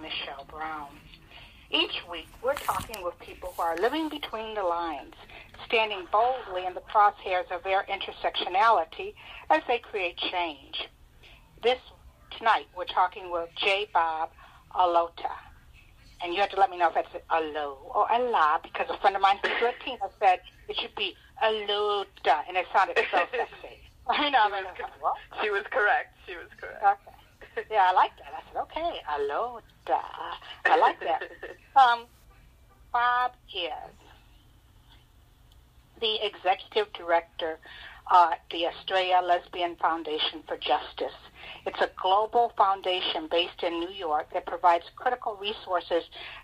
Michelle Brown. Each week, we're talking with people who are living between the lines, standing boldly in the crosshairs of their intersectionality as they create change. Tonight, we're talking with J. Bob Alotta. And you have to let me know if that's Alo or Allah, because a friend of mine who's Latina said it should be Alotta, and it sounded so sexy. She was correct. She was correct. Okay. Yeah, I like that. I said, okay, Alotta. I like that. Bob is the executive director at the Astraea Lesbian Foundation for Justice. It's a global foundation based in New York that provides critical resources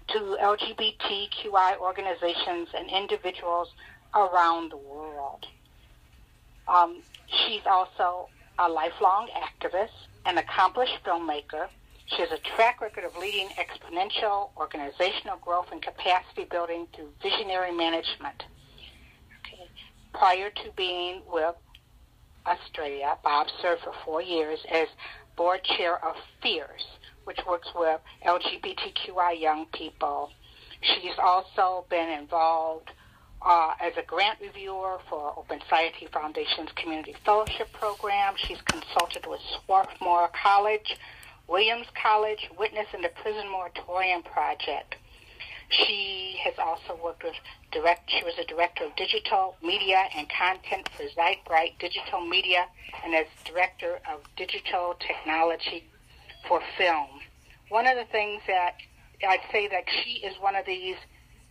to LGBTQI organizations and individuals around the world. She's also a lifelong activist, an accomplished filmmaker. She has a track record of leading exponential organizational growth and capacity building through visionary management. Okay. Prior to being with Astraea, Bob served for 4 years as board chair of FIERCE, which works with LGBTQI young people. She's also been involved as a grant reviewer for Open Society Foundation's Community Fellowship Program. She's consulted with Swarthmore College, Williams College, Witness in the Prison Moratorium Project. She has also worked with she was a director of digital media and content for Zyte Digital Media and as director of digital technology for film. One of the things that I'd say that she is one of these,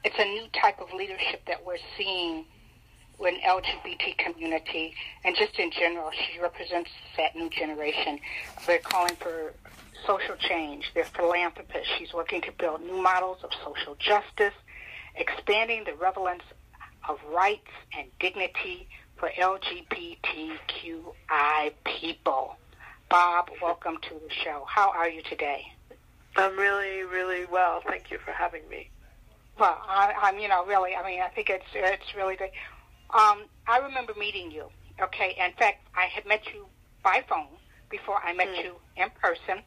it's a new type of leadership that we're seeing in LGBT community, and just in general, she represents that new generation. They're calling for social change. They're philanthropists. She's working to build new models of social justice, expanding the relevance of rights and dignity for LGBTQI people. Bob, welcome to the show. How are you today? I'm really, really well. Thank you for having me. Well, I think it's really great. I remember meeting you, okay? In fact, I had met you by phone before I met you in person.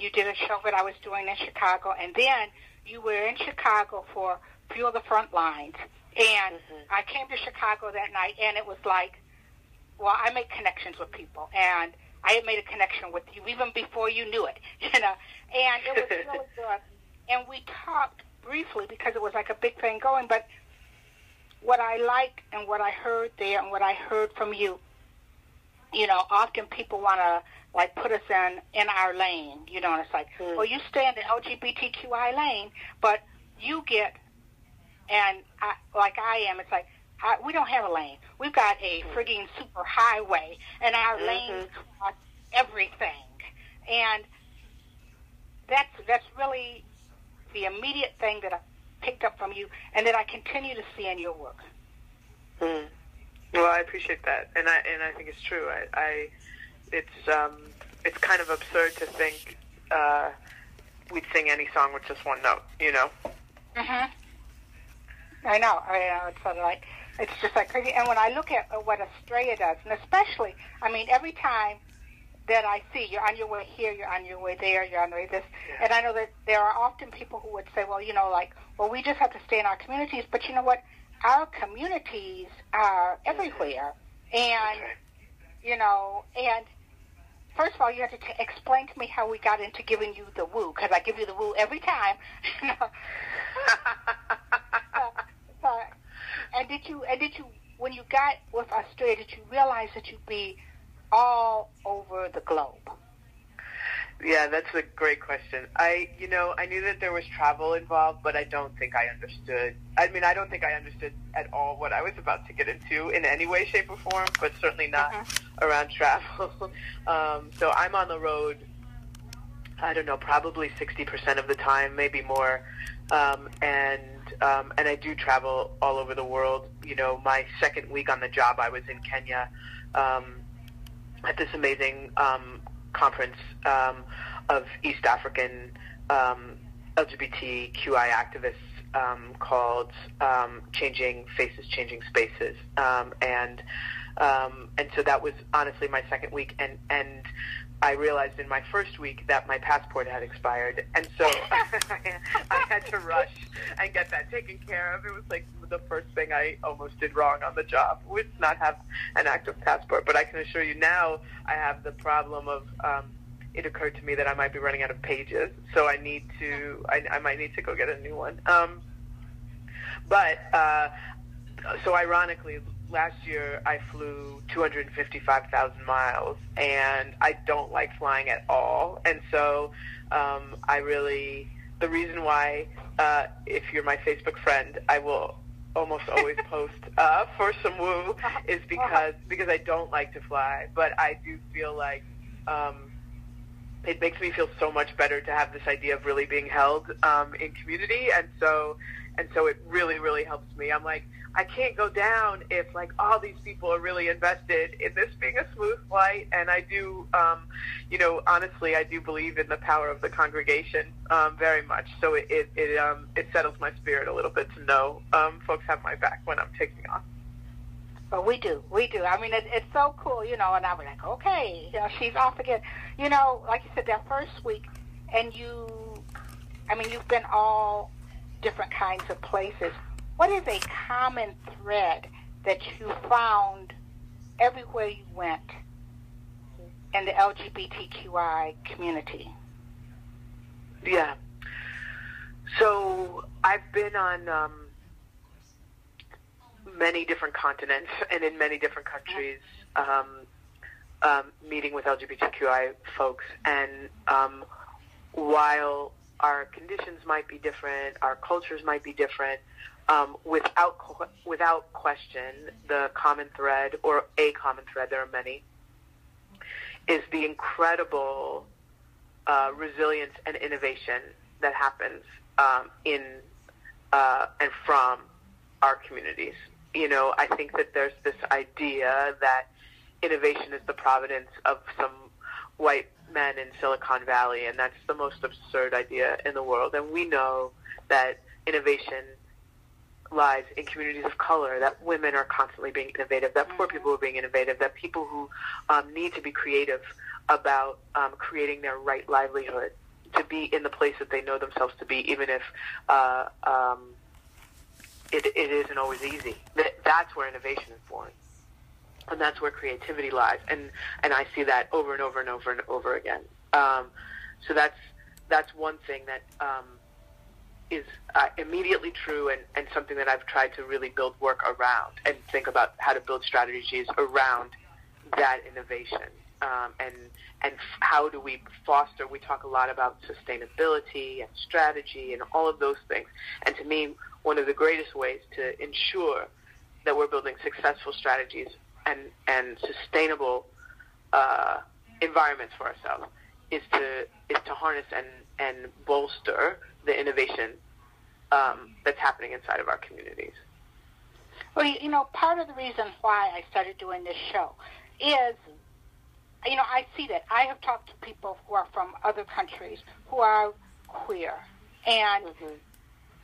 You did a show that I was doing in Chicago, and then you were in Chicago for Fuel the Front Lines. And I came to Chicago that night, and it was like, well, I make connections with people, and I had made a connection with you even before you knew it, you know? And it was really good. And we talked briefly because it was like a big thing going, but what I liked and what I heard there and what I heard from you, you know, often people want to like put us in our lane, you know, and it's like, well, you stay in the LGBTQI lane, but you get, and we don't have a lane. We've got a frigging super highway, and our lanes cross everything, and that's really the immediate thing that I picked up from you and that I continue to see in your work. Well, I appreciate that. And I think it's true. It's kind of absurd to think we'd sing any song with just one note, you know? I know. It's sort of like, it's just like crazy. And when I look at what Astraea does, and especially, I mean, every time that I see, you're on your way here, you're on your way there, you're on your way this. Yeah. And I know that there are often people who would say, well, you know, like, well, we just have to stay in our communities. But you know what? Our communities are everywhere. And, you know, and first of all, you have to explain to me how we got into giving you the woo, because I give you the woo every time. Did you, when you got with Australia, did you realize that you'd be all over the globe? Yeah, that's a great question. I knew that there was travel involved, but I don't think I understood. I mean, I don't think I understood at all what I was about to get into in any way, shape, or form, but certainly not around travel. So I'm on the road I don't know, probably 60% of the time, maybe more. And I do travel all over the world. You know, my second week on the job, I was in Kenya at this amazing conference of East African LGBTQI activists called Changing Faces, Changing Spaces. And so that was honestly my second week. And I realized in my first week that my passport had expired. And so I had to rush and get that taken care of. It was like the first thing I almost did wrong on the job, was not have an active passport. But I can assure you now I have the problem of, it occurred to me that I might be running out of pages. So I need to, I might need to go get a new one. So ironically, last year, I flew 255,000 miles, and I don't like flying at all. And so the reason why, if you're my Facebook friend, I will almost always post for some woo is because I don't like to fly. But I do feel like it makes me feel so much better to have this idea of really being held in community. And so it really, really helps me. I'm like, I can't go down if, like, all these people are really invested in this being a smooth flight. And I do, honestly, I do believe in the power of the congregation very much. So it settles my spirit a little bit to know folks have my back when I'm taking off. Well, we do. I mean, it's so cool, you know, and I was like, okay, you know, she's off again. You know, like you said, that first week, and you've been all different kinds of places. What is a common thread that you found everywhere you went in the LGBTQI community? Yeah. So I've been on many different continents and in many different countries meeting with LGBTQI folks. And while our conditions might be different, our cultures might be different, without question, the common thread, or a common thread, there are many, is the incredible resilience and innovation that happens in and from our communities. You know, I think that there's this idea that innovation is the providence of some white men in Silicon Valley, and that's the most absurd idea in the world. And we know that innovation lies in communities of color, that women are constantly being innovative, that poor people are being innovative, that people who need to be creative about creating their right livelihood, to be in the place that they know themselves to be, even if it isn't always easy. That's where innovation is born. And that's where creativity lies. And I see that over and over and over and over again. So that's one thing that is immediately true and something that I've tried to really build work around and think about how to build strategies around that innovation. And how do we foster, we talk a lot about sustainability and strategy and all of those things. And to me, one of the greatest ways to ensure that we're building successful strategies and sustainable environments for ourselves is to harness and bolster the innovation that's happening inside of our communities. Well, you know, part of the reason why I started doing this show is, you know, I see that. I have talked to people who are from other countries who are queer, and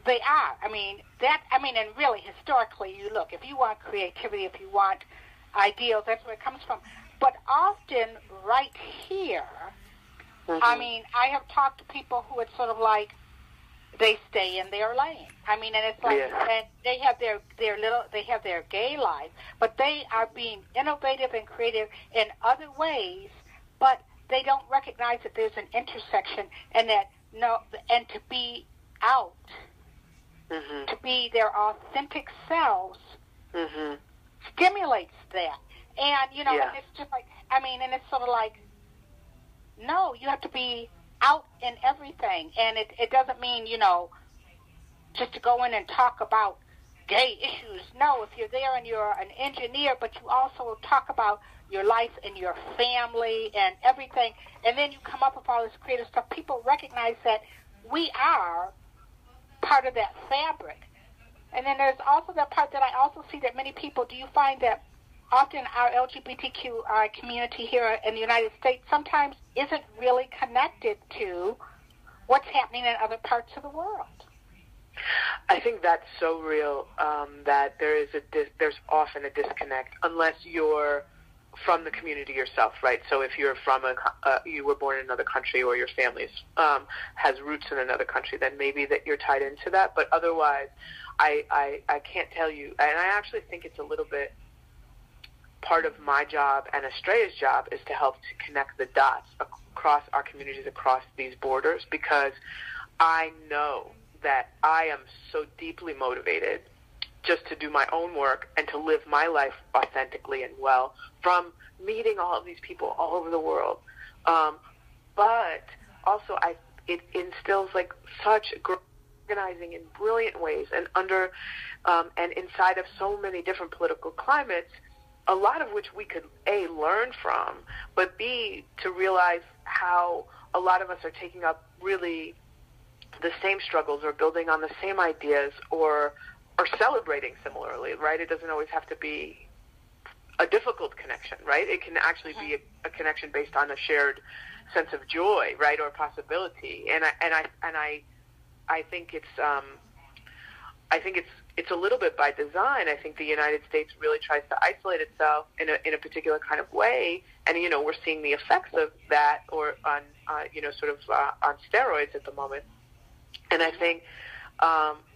they are. And really, historically, you look, if you want creativity, if you want ideals, that's where it comes from. But often right here, I have talked to people who it's sort of like they stay in their lane. I mean, and it's like and they have their gay life, but they are being innovative and creative in other ways, but they don't recognize that there's an intersection and that and to be out, to be their authentic selves stimulates that. And, you know, and it's just like, I mean, and it's sort of like, no, you have to be out in everything. And it doesn't mean, you know, just to go in and talk about gay issues. No, if you're there and you're an engineer, but you also talk about your life and your family and everything, and then you come up with all this creative stuff, people recognize that we are part of that fabric. And then there's also that part that I also see that many people, do you find that often our LGBTQI community here in the United States sometimes isn't really connected to what's happening in other parts of the world? I think that's so real, that there's often a disconnect unless you're from the community yourself, right? So if you're from you were born in another country, or your family has roots in another country, then maybe that you're tied into that. But otherwise, I can't tell you. And I actually think it's a little bit part of my job and Astraea's job is to help to connect the dots across our communities, across these borders, because I know that I am so deeply motivated just to do my own work and to live my life authentically and well from meeting all of these people all over the world. But also it instills like such organizing in brilliant ways, and under and inside of so many different political climates, a lot of which we could, A, learn from, but B, to realize how a lot of us are taking up really the same struggles or building on the same ideas or celebrating similarly, right? It doesn't always have to be a difficult connection, right? It can actually be a connection based on a shared sense of joy, right, or possibility. And I think it's it's a little bit by design. I think the United States really tries to isolate itself in a particular kind of way, and you know, we're seeing the effects of that, or on on steroids at the moment. And I think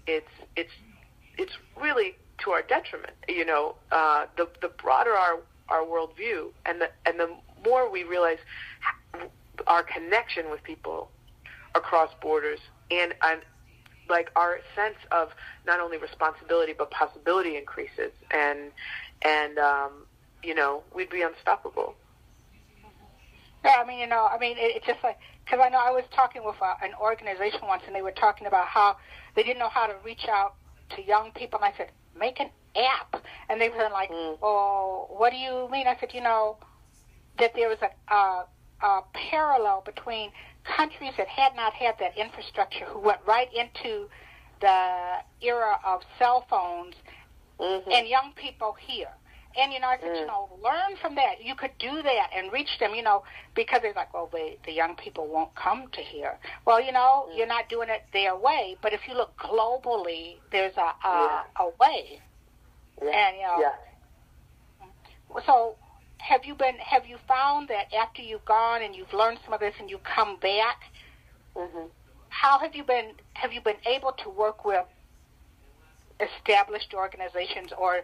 it's really to our detriment. You know, the broader our worldview, and the more we realize our connection with people across borders, and like our sense of not only responsibility but possibility increases, and we'd be unstoppable. Yeah, I mean, it's just like, because I know I was talking with an organization once, and they were talking about how they didn't know how to reach out to young people, and I said, make an app, and they were like, oh, what do you mean? I said, you know, that there was a parallel between countries that had not had that infrastructure who went right into the era of cell phones and young people here. And, you know, I said, you know, learn from that. You could do that and reach them, you know, because they're like, well, the young people won't come to here. Well, you know, you're not doing it their way. But if you look globally, there's a way. Yeah. And, you know, so have you found that after you've gone and you've learned some of this and you come back, how have you been able to work with established organizations or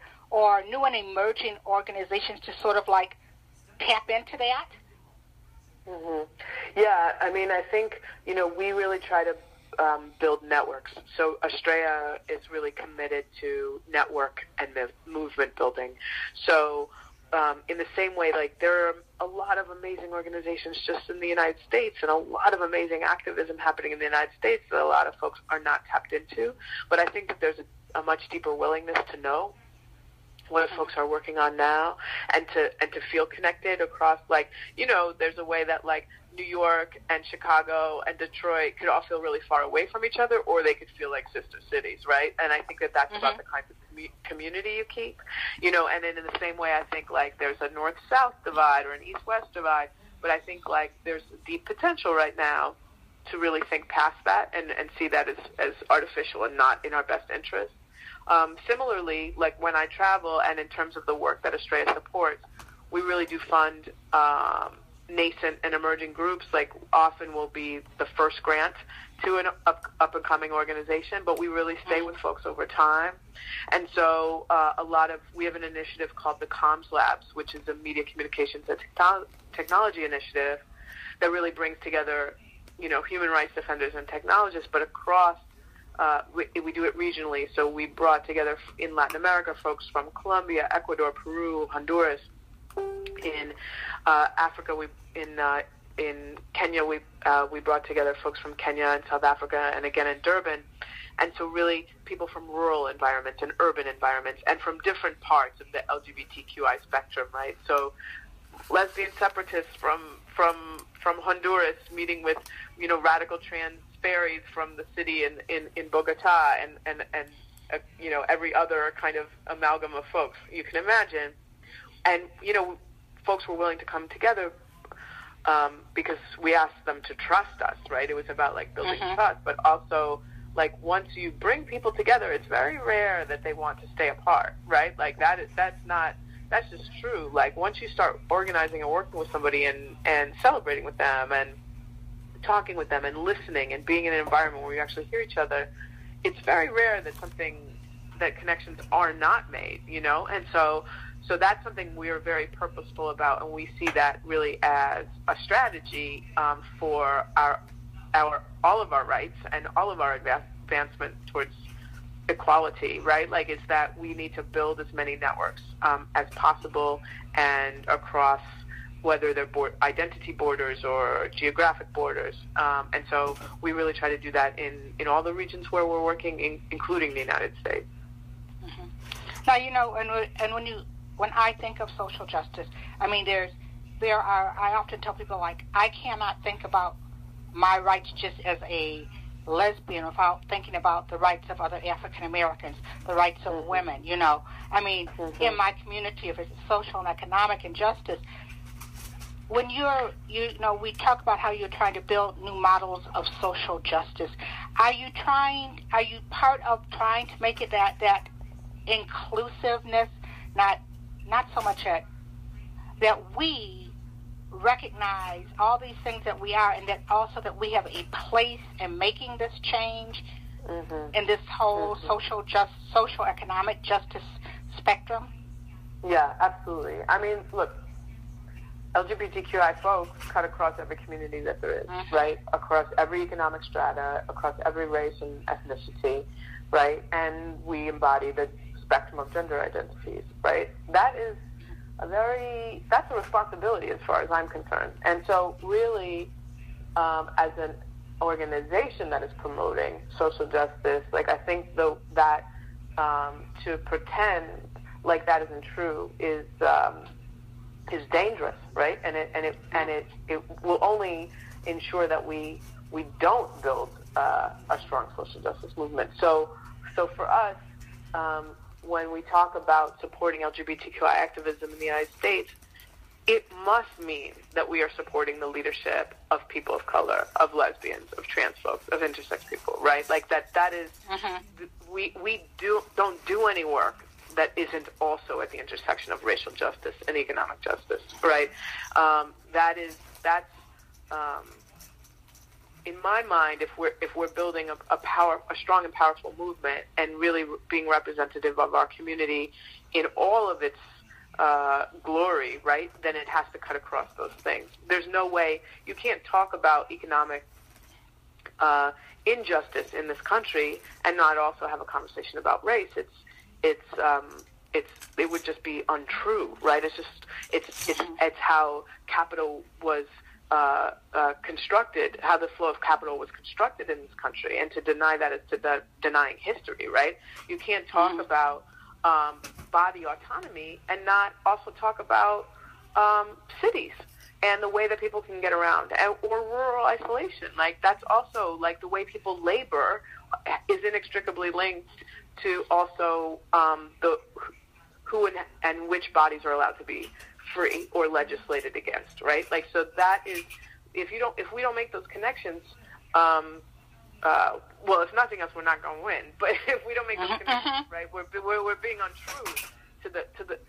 new and emerging organizations to sort of like tap into that? Yeah, I mean, I think, you know, we really try to build networks. So Astraea is really committed to network and movement building. So in the same way, like there are a lot of amazing organizations just in the United States and a lot of amazing activism happening in the United States that a lot of folks are not tapped into. But I think that there's a much deeper willingness to know what folks are working on now, and to feel connected across, like, you know, there's a way that like New York and Chicago and Detroit could all feel really far away from each other, or they could feel like sister cities, right? And I think that that's about the kind of community you keep, you know. And then in the same way, I think like there's a north-south divide or an east-west divide, but I think like there's deep potential right now to really think past that and see that as artificial and not in our best interest. Similarly, like when I travel and in terms of the work that Astraea supports, we really do fund nascent and emerging groups. Like often will be the first grant to an up-and-coming organization, but we really stay with folks over time. And so we have an initiative called the Comms Labs, which is a media communications and technology initiative that really brings together, you know, human rights defenders and technologists, but across we do it regionally, so we brought together in Latin America folks from Colombia, Ecuador, Peru, Honduras. In Africa, in Kenya, we brought together folks from Kenya and South Africa, and again in Durban. And so really people from rural environments and urban environments and from different parts of the LGBTQI spectrum, right? So lesbian separatists from Honduras meeting with, you know, radical trans fairies from the city in Bogota and you know, every other kind of amalgam of folks you can imagine. And, you know, folks were willing to come together because we asked them to trust us, right? It was about, like, building trust, but also, like, once you bring people together, it's very rare that they want to stay apart, right? Like, that's just true. Like, once you start organizing and working with somebody and celebrating with them and talking with them and listening and being in an environment where you actually hear each other, it's very rare that connections are not made, you know? And so that's something we are very purposeful about, and we see that really as a strategy for our all of our rights and all of our advancement towards equality, right? Like, is that we need to build as many networks as possible, and across whether they're identity borders or geographic borders. And so we really try to do that in all the regions where we're working, including the United States. Mm-hmm. Now, you know, when I think of social justice, I mean, I often tell people, like, I cannot think about my rights just as a lesbian without thinking about the rights of other African Americans, the rights of women, you know. I mean, in my community, if it's social and economic injustice, when we talk about how you're trying to build new models of social justice, are you part of trying to make it that inclusiveness, not so much that we recognize all these things that we are, and that also that we have a place in making this change in this whole social economic justice spectrum? Yeah, absolutely. I mean, look, LGBTQI folks cut across every community that there is, right? Across every economic strata, across every race and ethnicity, right? And we embody the spectrum of gender identities, right? That is that's a responsibility as far as I'm concerned. And so really, as an organization that is promoting social justice, like, I think that to pretend like that isn't true is dangerous, right? And it will only ensure that we don't build a strong social justice movement. So for us, when we talk about supporting LGBTQI activism in the United States, it must mean that we are supporting the leadership of people of color, of lesbians, of trans folks, of intersex people, right? Like, that is, we don't do any work that isn't also at the intersection of racial justice and economic justice, right? In my mind, if we're building a strong and powerful movement, and really being representative of our community in all of its glory, right, then it has to cut across those things. There's no way you can't talk about economic injustice in this country and not also have a conversation about race. It would just be untrue, right? It's how capital was constructed, how the flow of capital was constructed in this country, and to deny that is denying history, right? You can't talk about body autonomy and not also talk about cities and the way that people can get around, or rural isolation. Like, that's also, like, the way people labor is inextricably linked to also who and which bodies are allowed to be free or legislated against, right? Like, so that is, if we don't make those connections, well, if nothing else, we're not going to win. But if we don't make those connections, right, we're being untrue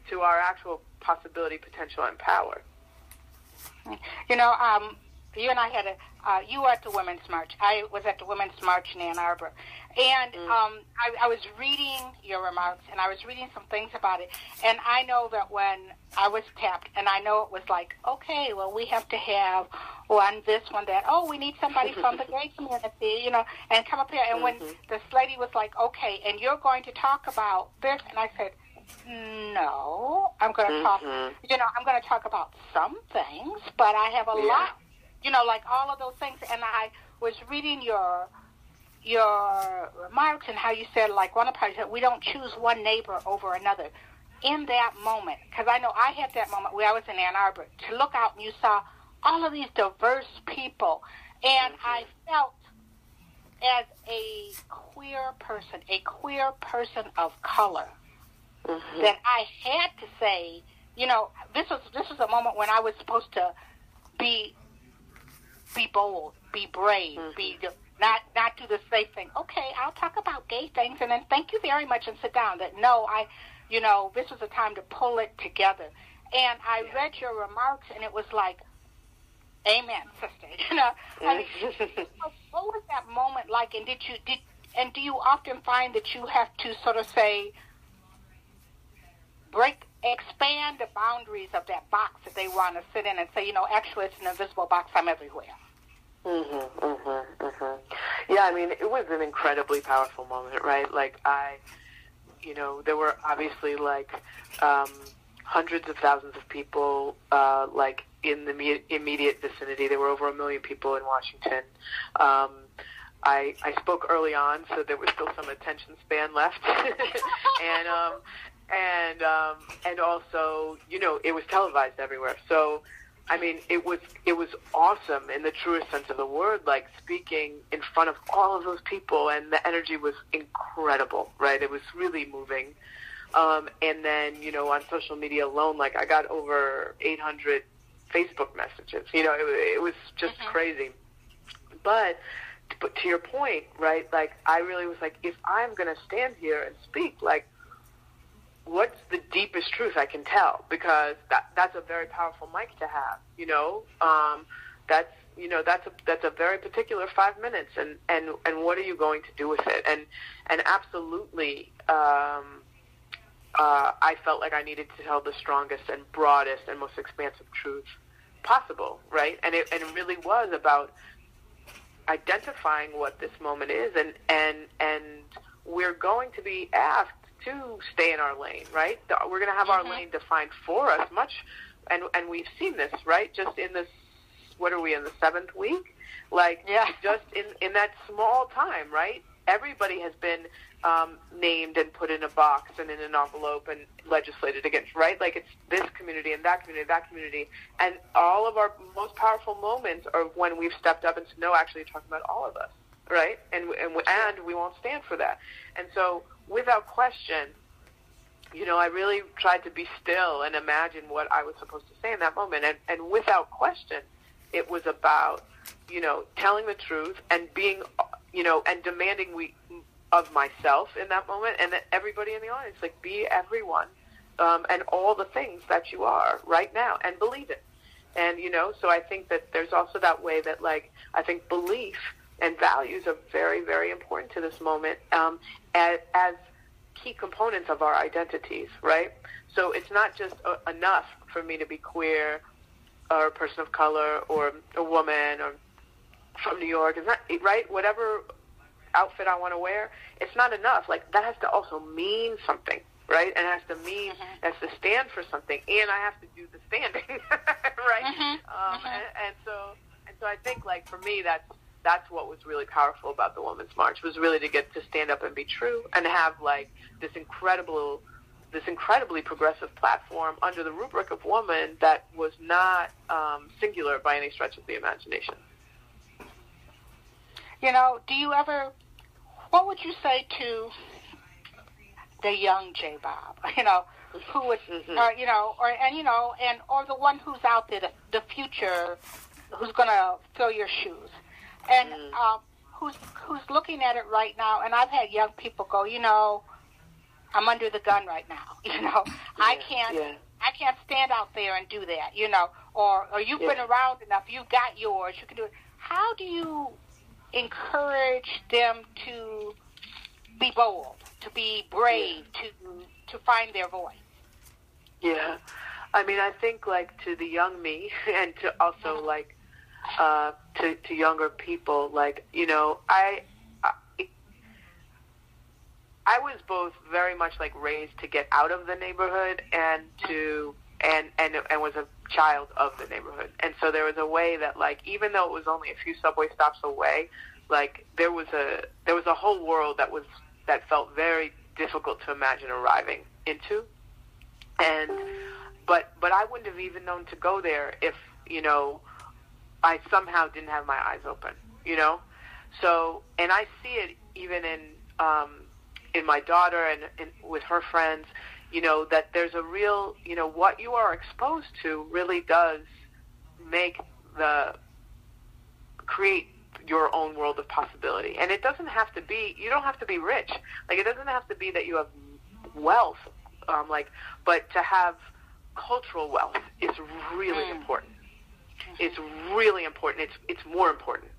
to our actual possibility, potential, and power. You know, you and I had you were at the Women's March. I was at the Women's March in Ann Arbor. And I was reading your remarks, and I was reading some things about it. And I know that when I was tapped, and I know it was like, okay, well, we have to have one this, one that. Oh, we need somebody from the gay community, you know, and come up here. And when this lady was like, okay, and you're going to talk about this. And I said, no, I'm going to talk, you know, I'm going to talk about some things, but I have a lot. You know, like all of those things. And I was reading your your remarks and how you said, like one apology, we don't choose one neighbor over another. In that moment, because I know I had that moment where I was in Ann Arbor, to look out and you saw all of these diverse people. And I felt as a queer person of color, mm-hmm. that I had to say, you know, this was a moment when I was supposed to be bold, be brave, mm-hmm. not do the safe thing. Okay, I'll talk about gay things and then thank you very much and sit down. That no, you know, this was a time to pull it together. And I read your remarks and it was like, amen, sister. You know, I mean, what was that moment like? And do you often find that you have to sort of say, expand the boundaries of that box that they want to sit in and say, you know, actually it's an invisible box, I'm everywhere. Mm-hmm, mm-hmm, mm-hmm. Yeah, I mean, it was an incredibly powerful moment, right? Like you know, there were obviously like hundreds of thousands of people like in the immediate vicinity. There were over 1 million people in Washington. I spoke early on, so there was still some attention span left. And also, you know, it was televised everywhere. So, I mean, it was awesome in the truest sense of the word, like speaking in front of all of those people, and the energy was incredible, right? It was really moving. And then, you know, on social media alone, like I got over 800 Facebook messages. You know, it was just mm-hmm. crazy. But to your point, right, like I really was like, if I'm going to stand here and speak, like, what's the deepest truth I can tell? Because that's a very powerful mic to have, you know. That's a very particular 5 minutes, and what are you going to do with it? And absolutely, I felt like I needed to tell the strongest and broadest and most expansive truth possible, right? And it really was about identifying what this moment is, and we're going to be asked to stay in our lane, right? We're going to have mm-hmm. our lane defined for us much, and we've seen this, right? Just in this, what are we, in the seventh week? Like, yeah. Just in that small time, right? Everybody has been named and put in a box and in an envelope and legislated against, right? Like, it's this community and that community and that community. And all of our most powerful moments are when we've stepped up and said, no, actually, you're talking about all of us, right? And we won't stand for that. And so, without question, you know, I really tried to be still and imagine what I was supposed to say in that moment. And without question, it was about, you know, telling the truth and being, you know, and demanding of myself in that moment, and that everybody in the audience, like, be everyone and all the things that you are right now, and believe it. And, you know, so I think that there's also that way that, like, I think belief and values are very, very important to this moment as key components of our identities, right? So it's not just enough for me to be queer or a person of color or a woman or from New York, it's not, right? Whatever outfit I want to wear, it's not enough. Like, that has to also mean something, right? And it has to mean, mm-hmm. it has to stand for something, and I have to do the standing, right? Mm-hmm. Mm-hmm. And so I think, like, for me, that's what was really powerful about the Women's March, was really to get to stand up and be true and have, like, this incredibly progressive platform under the rubric of woman that was not singular by any stretch of the imagination. You know, what would you say to the young J. Bob, you know, who would, mm-hmm. or the one who's out there, the future, who's going to fill your shoes? And who's looking at it right now, and I've had young people go, you know, I'm under the gun right now, you know. Yeah, I can't stand out there and do that, you know, or you've been around enough, you've got yours, you can do it. How do you encourage them to be bold, to be brave, to find their voice? Yeah. I mean, I think, like, to the young me and to also, mm-hmm. like, to younger people, like, you know, I was both very much, like, raised to get out of the neighborhood and and was a child of the neighborhood. And so there was a way that, like, even though it was only a few subway stops away, like there was a whole world that felt very difficult to imagine arriving into. And but I wouldn't have even known to go there if, you know, I somehow didn't have my eyes open, you know. So, and I see it even in my daughter and with her friends, you know, that there's a real, you know, what you are exposed to really does create your own world of possibility. And it doesn't have to be, you don't have to be rich. Like, it doesn't have to be that you have wealth, but to have cultural wealth is really important. It's really important. It's more important,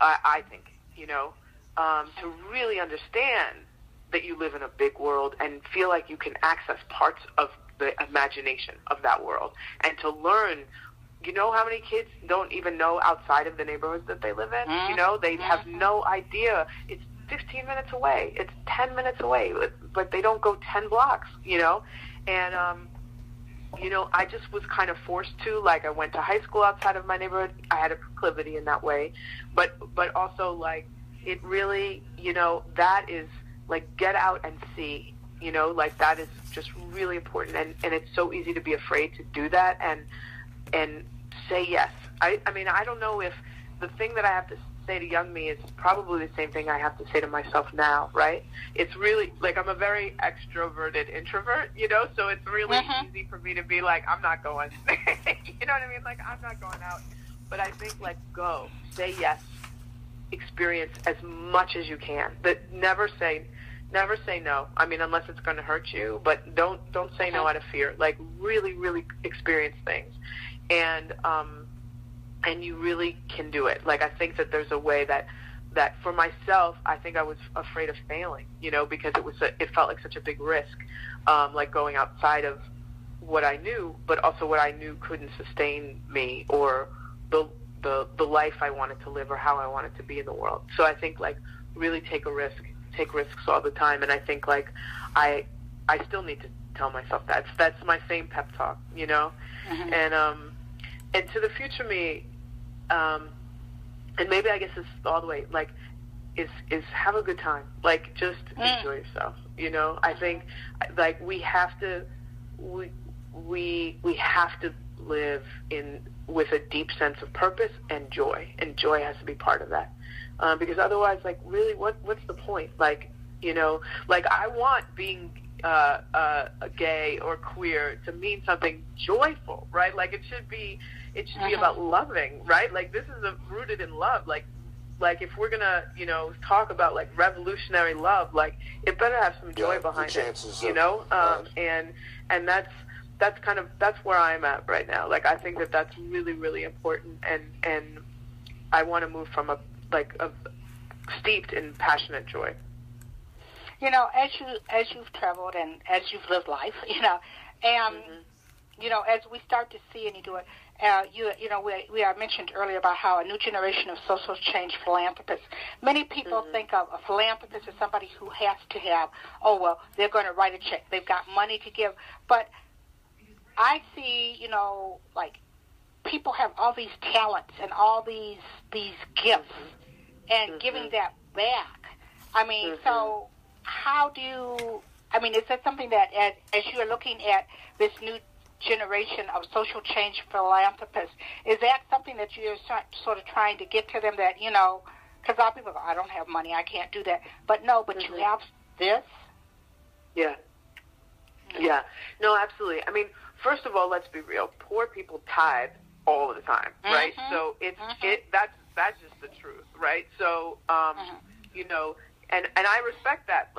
I think, you know, to really understand that you live in a big world and feel like you can access parts of the imagination of that world, and to learn, you know, how many kids don't even know outside of the neighborhoods that they live in, you know, they have no idea. It's 15 minutes away. It's 10 minutes away, but they don't go 10 blocks, you know? And, you know, I just was kind of forced to, I went to high school outside of my neighborhood. I had a proclivity in that way, but also, it really, you know, that is, get out and see, you know, that is just really important. And it's so easy to be afraid to do that and say yes. I mean, I don't know if the thing that I have to say to young me is probably the same thing I have to say to myself now, right? It's really, I'm a very extroverted introvert, you know, so it's really easy for me to be I'm not going. You know what I mean? I'm not going out. But I think, go. Say yes. Experience as much as you can. But never say no. I mean, unless it's going to hurt you, but don't say no out of fear. Really, really experience things. And you really can do it. I think that there's a way that for myself, I think I was afraid of failing, you know, because it felt like such a big risk, going outside of what I knew, but also what I knew couldn't sustain me or the life I wanted to live or how I wanted to be in the world. So I think really take risks all the time. And I think I still need to tell myself that. That's my same pep talk, you know? And to the future me, and maybe I guess it's all the way, is have a good time. Just enjoy yourself, you know? I think, we have to live with a deep sense of purpose and joy. And joy has to be part of that. Because otherwise, really, what's the point? You know, I want being gay or queer to mean something joyful, right? It should be about loving, right? This is rooted in love. If we're gonna, you know, talk about revolutionary love, it better have some joy behind it, you know. And that's where I'm at right now. I think that that's really, really important, and I want to move from a steeped in passionate joy. You know, as you've traveled and as you've lived life, you know, and you know, as we start to see and you do it, you know, I mentioned earlier about how a new generation of social change philanthropists. Many people think of a philanthropist as somebody who has to have, they're going to write a check, they've got money to give. But I see, you know, people have all these talents and all these gifts, and giving that back. I mean, so. How do you, I mean, is that something that as you are looking at this new generation of social change philanthropists, is that something that you're sort of trying to get to them that, you know, because a lot of people go, I don't have money, I can't do that. But no, but you have this? Yeah. Yeah. No, absolutely. I mean, first of all, let's be real. Poor people tithe all the time, right? So it's, that's just the truth, right? So, you know, And I respect that.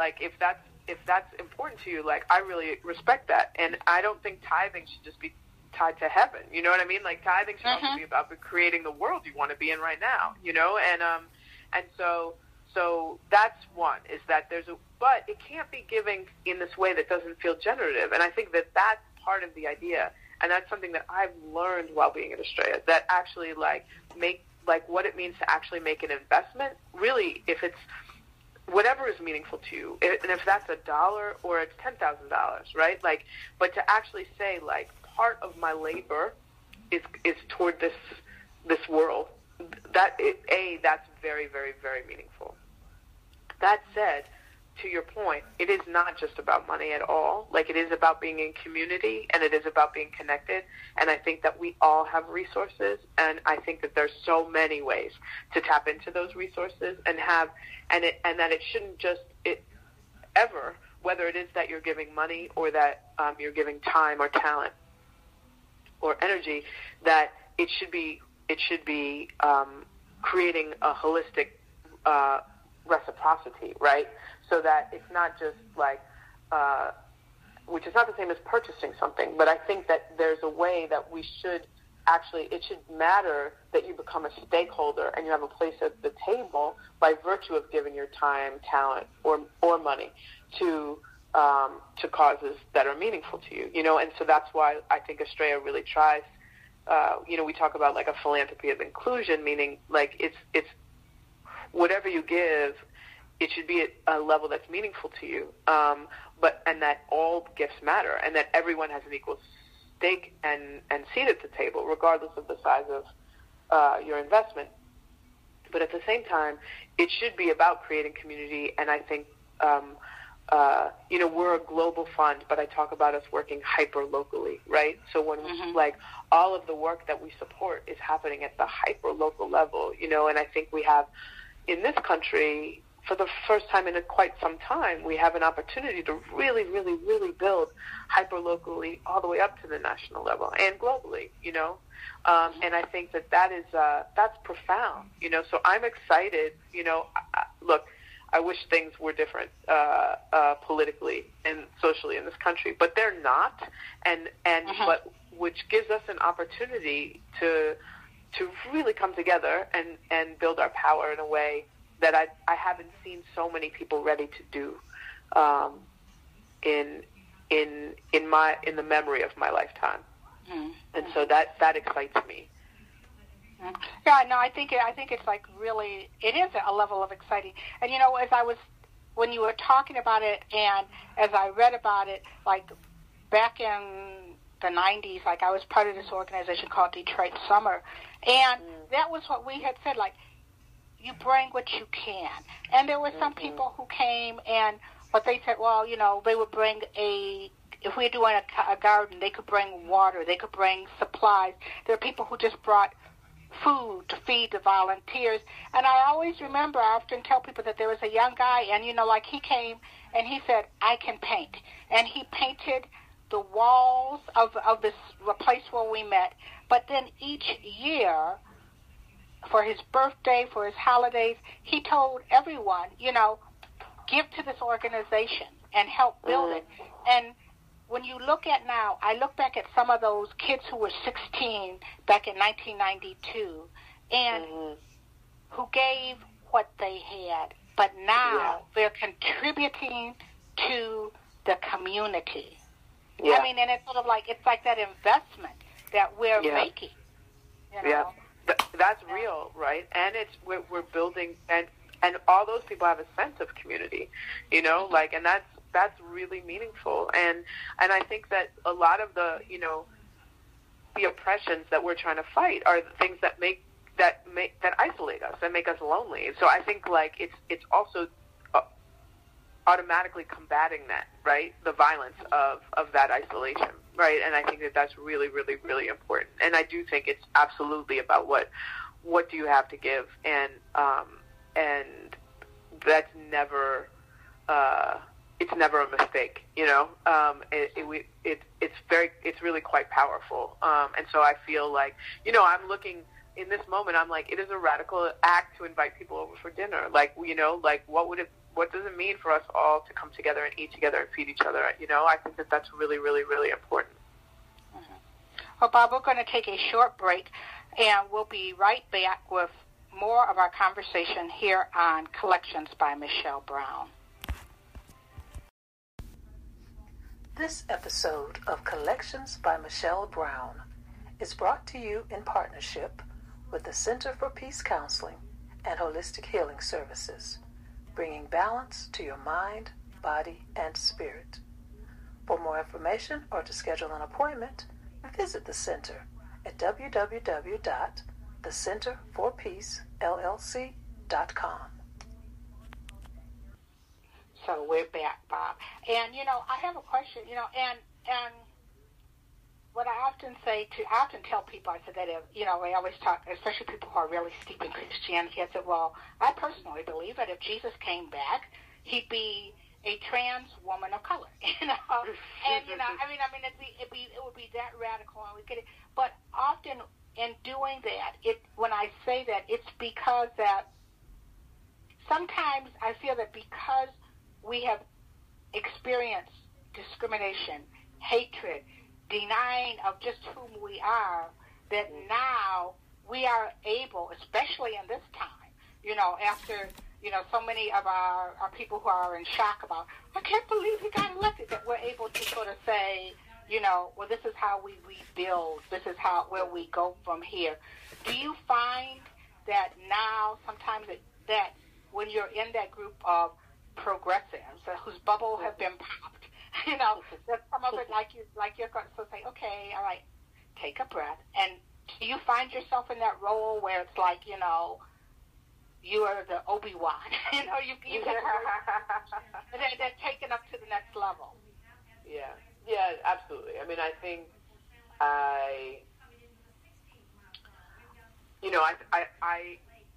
If that's important to you, I really respect that. And I don't think tithing should just be tied to heaven. You know what I mean? Tithing should also be about creating the world you want to be in right now. You know, and so that's one is that but it can't be giving in this way that doesn't feel generative. And I think that that's part of the idea. And that's something that I've learned while being at Astraea, that actually what it means to actually make an investment. Really, if it's whatever is meaningful to you, and if that's $1 or it's $10,000, right? But to actually say part of my labor is toward this world, That's very, very, very meaningful. That said, to your point, it is not just about money at all. Like, it is about being in community, and it is about being connected. And I think that we all have resources, and I think that there's so many ways to tap into those resources and that it shouldn't just ever, whether it is that you're giving money or that you're giving time or talent or energy, that it should be creating a holistic reciprocity, right? So that it's not just like, which is not the same as purchasing something, but I think that there's a way that we should actually, it should matter that you become a stakeholder and you have a place at the table by virtue of giving your time, talent, or money to causes that are meaningful to you, you know? And so that's why I think Astraea really tries, we talk about like a philanthropy of inclusion, meaning like it's whatever you give, it should be at a level that's meaningful to you, and that all gifts matter, and that everyone has an equal stake and seat at the table, regardless of the size of your investment. But at the same time, it should be about creating community, and I think, we're a global fund, but I talk about us working hyper-locally, right? So when mm-hmm. All of the work that we support is happening at the hyper-local level, and I think we have, in this country, for the first time in quite some time, we have an opportunity to really, really, really build hyper-locally all the way up to the national level and globally, and I think that is, that's profound, so I'm excited, look, I wish things were different politically and socially in this country, but they're not, and uh-huh. but which gives us an opportunity to really come together and build our power in a way that I haven't seen so many people ready to do in the memory of my lifetime, mm-hmm. and so that excites me. Yeah, no, I think it's like really, it is a level of exciting. And as I was, when you were talking about it, and as I read about it, like back in the 90s, like I was part of this organization called Detroit Summer, and mm-hmm. that was what we had said, like, you bring what you can. And there were some mm-hmm. people who came and what they said, well, they would bring if we're doing a garden, they could bring water, they could bring supplies. There are people who just brought food to feed the volunteers. And I always remember, I often tell people that there was a young guy and, he came and he said, I can paint. And he painted the walls of this place where we met. But then each year, for his birthday, for his holidays, he told everyone, give to this organization and help build it. And when you look at now, I look back at some of those kids who were 16 back in 1992 and mm-hmm. who gave what they had, but now they're contributing to the community. Yeah. I mean, and it's sort of like, it's like that investment that we're making. Yeah. That's real, right? And it's we're building, and all those people have a sense of community, mm-hmm. And that's really meaningful. And I think that a lot of the oppressions that we're trying to fight are the things that isolate us and make us lonely. So I think it's also automatically combating that, right? The violence of that isolation, right? And I think that's really, really, really important. And I do think it's absolutely about what do you have to give, and that's never it's never a mistake, it's really quite powerful. And so I feel like, I'm looking in this moment, I'm like, it is a radical act to invite people over for dinner. What does it mean for us all to come together and eat together and feed each other? I think that's really, really, really important. Mm-hmm. Well, Bob, we're going to take a short break, and we'll be right back with more of our conversation here on Collections by Michelle Brown. This episode of Collections by Michelle Brown is brought to you in partnership with the Center for Peace Counseling and Holistic Healing Services, bringing balance to your mind, body, and spirit. For more information or to schedule an appointment, visit the center at www.thecenterinc.org. the Center for Peace, LLC.com. So we're back, Bob. And, you know, I have a question, you know, and what I often say to, I often tell people, I said that, you know, I always talk, especially people who are really steeped in Christianity, I said, well, I personally believe that if Jesus came back, he'd be a trans woman of color, you know, and, you know, I mean, it would be that radical, and we get it, but often in doing that, when I say that, it's because that sometimes I feel that because we have experienced discrimination, hatred, denying of just whom we are, that now we are able, especially in this time, you know, after, you know, so many of our people who are in shock about, I can't believe he got elected, that we're able to sort of say, you know, well, this is how we rebuild. This is how, where we go from here. Do you find that now sometimes that when you're in that group of progressives whose bubble have been popped, you know, that some of it, like you're going to say, okay, all right, take a breath. And do you find yourself in that role where it's like, you know, you are the Obi-Wan, you know, you get that taken up to the next level. Yeah. Yeah, absolutely. I mean, I think I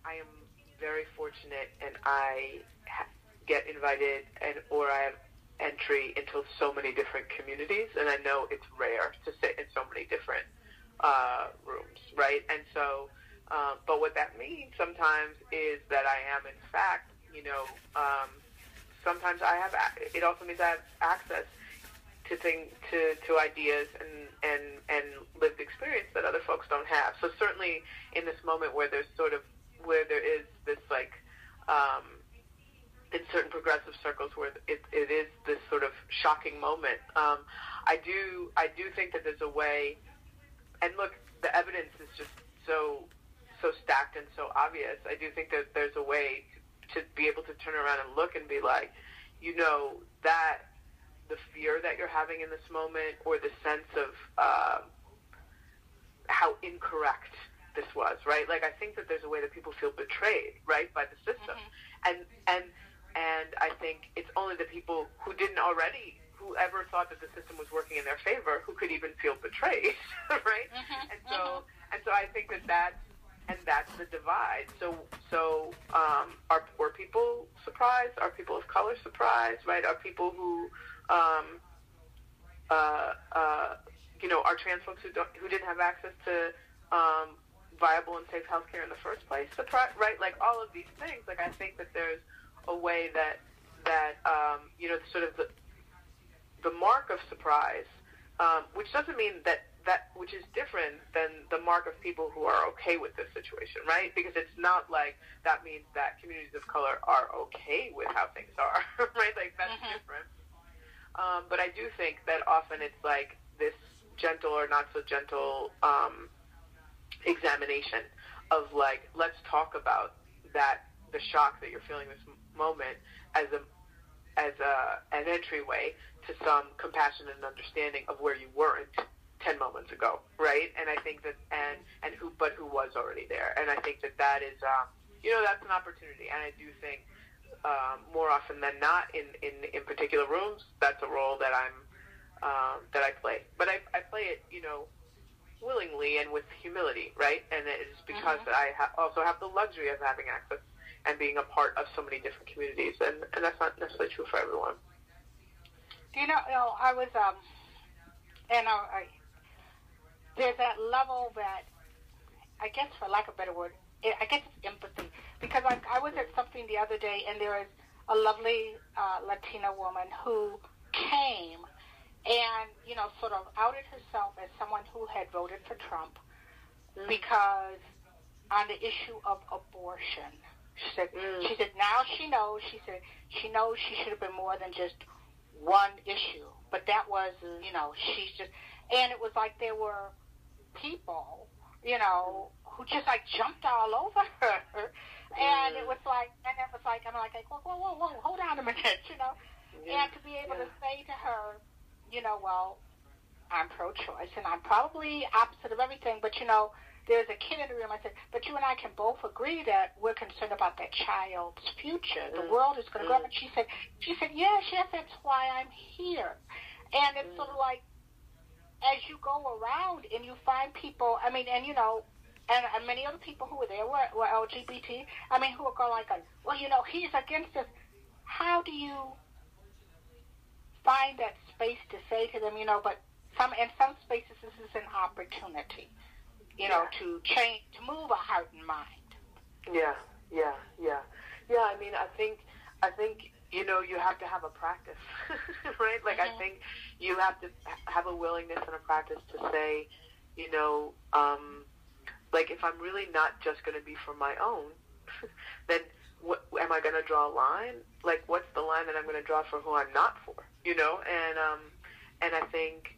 am very fortunate, and I get invited or I have entry into so many different communities, and I know it's rare to sit in so many different rooms, right? And so, but what that means sometimes is that I am, in fact, you know, sometimes I have. It also means I have access to things, to ideas and lived experience that other folks don't have. So certainly in this moment where there's sort of, where there is this like, in certain progressive circles where it is this sort of shocking moment. I do think that there's a way, and look, the evidence is just so stacked and so obvious. I do think that there's a way to be able to turn around and look and be like, you know, that the fear that you're having in this moment, or the sense of how incorrect this was, right? Like, I think that there's a way that people feel betrayed, right, by the system. Mm-hmm. And I think it's only the people who didn't already, who ever thought that the system was working in their favor, who could even feel betrayed, right? Mm-hmm. And so I think that's the divide. So were people surprised? Are people of color surprised, right? Are people who you know, are trans folks who didn't have access to viable and safe healthcare in the first place, right? Like all of these things. Like, I think that there's a way that you know, sort of the mark of surprise, which doesn't mean that which is different than the mark of people who are okay with this situation, right? Because it's not like that means that communities of color are okay with how things are, right? Like, that's different. But I do think that often it's like this gentle or not so gentle examination of like, let's talk about that, the shock that you're feeling this moment as an entryway to some compassion and understanding of where you weren't 10 moments ago, right? And I think that who was already there, and I think that is you know, that's an opportunity, and I do think. More often than not, in particular rooms, that's a role that I play. But I play it, you know, willingly and with humility, right? And it's because I also have the luxury of having access and being a part of so many different communities, and that's not necessarily true for everyone. Do you know? I was, there's that level that, I guess, for lack of a better word, I guess it's empathy, because I was at something the other day, and there was a lovely Latina woman who came and, you know, sort of outed herself as someone who had voted for Trump because on the issue of abortion. She said now she knows. She knows she should have been more than just one issue, but that was, you know, she's just, and it was like there were people, you know, who just like jumped all over her, and it was like I'm like, whoa, hold on a minute, you know, and to be able to say to her, you know, well, I'm pro-choice and I'm probably opposite of everything, but you know, there's a kid in the room, I said, but you and I can both agree that we're concerned about that child's future. The world is going to grow up. And she said, yes, that's why I'm here. And it's sort of like, as you go around and you find people, I mean, and you know, and many other people who were there were LGBT, I mean, who are going like, well, you know, he's against this. How do you find that space to say to them, you know, but in some spaces this is an opportunity, you know, to change, to move a heart and mind. Yeah, I mean, I think, you know, you have to have a practice, right? Like, I think you have to have a willingness and a practice to say, you know, like, if I'm really not just going to be for my own, then what, am I going to draw a line? Like, what's the line that I'm going to draw for who I'm not for, you know? And I think,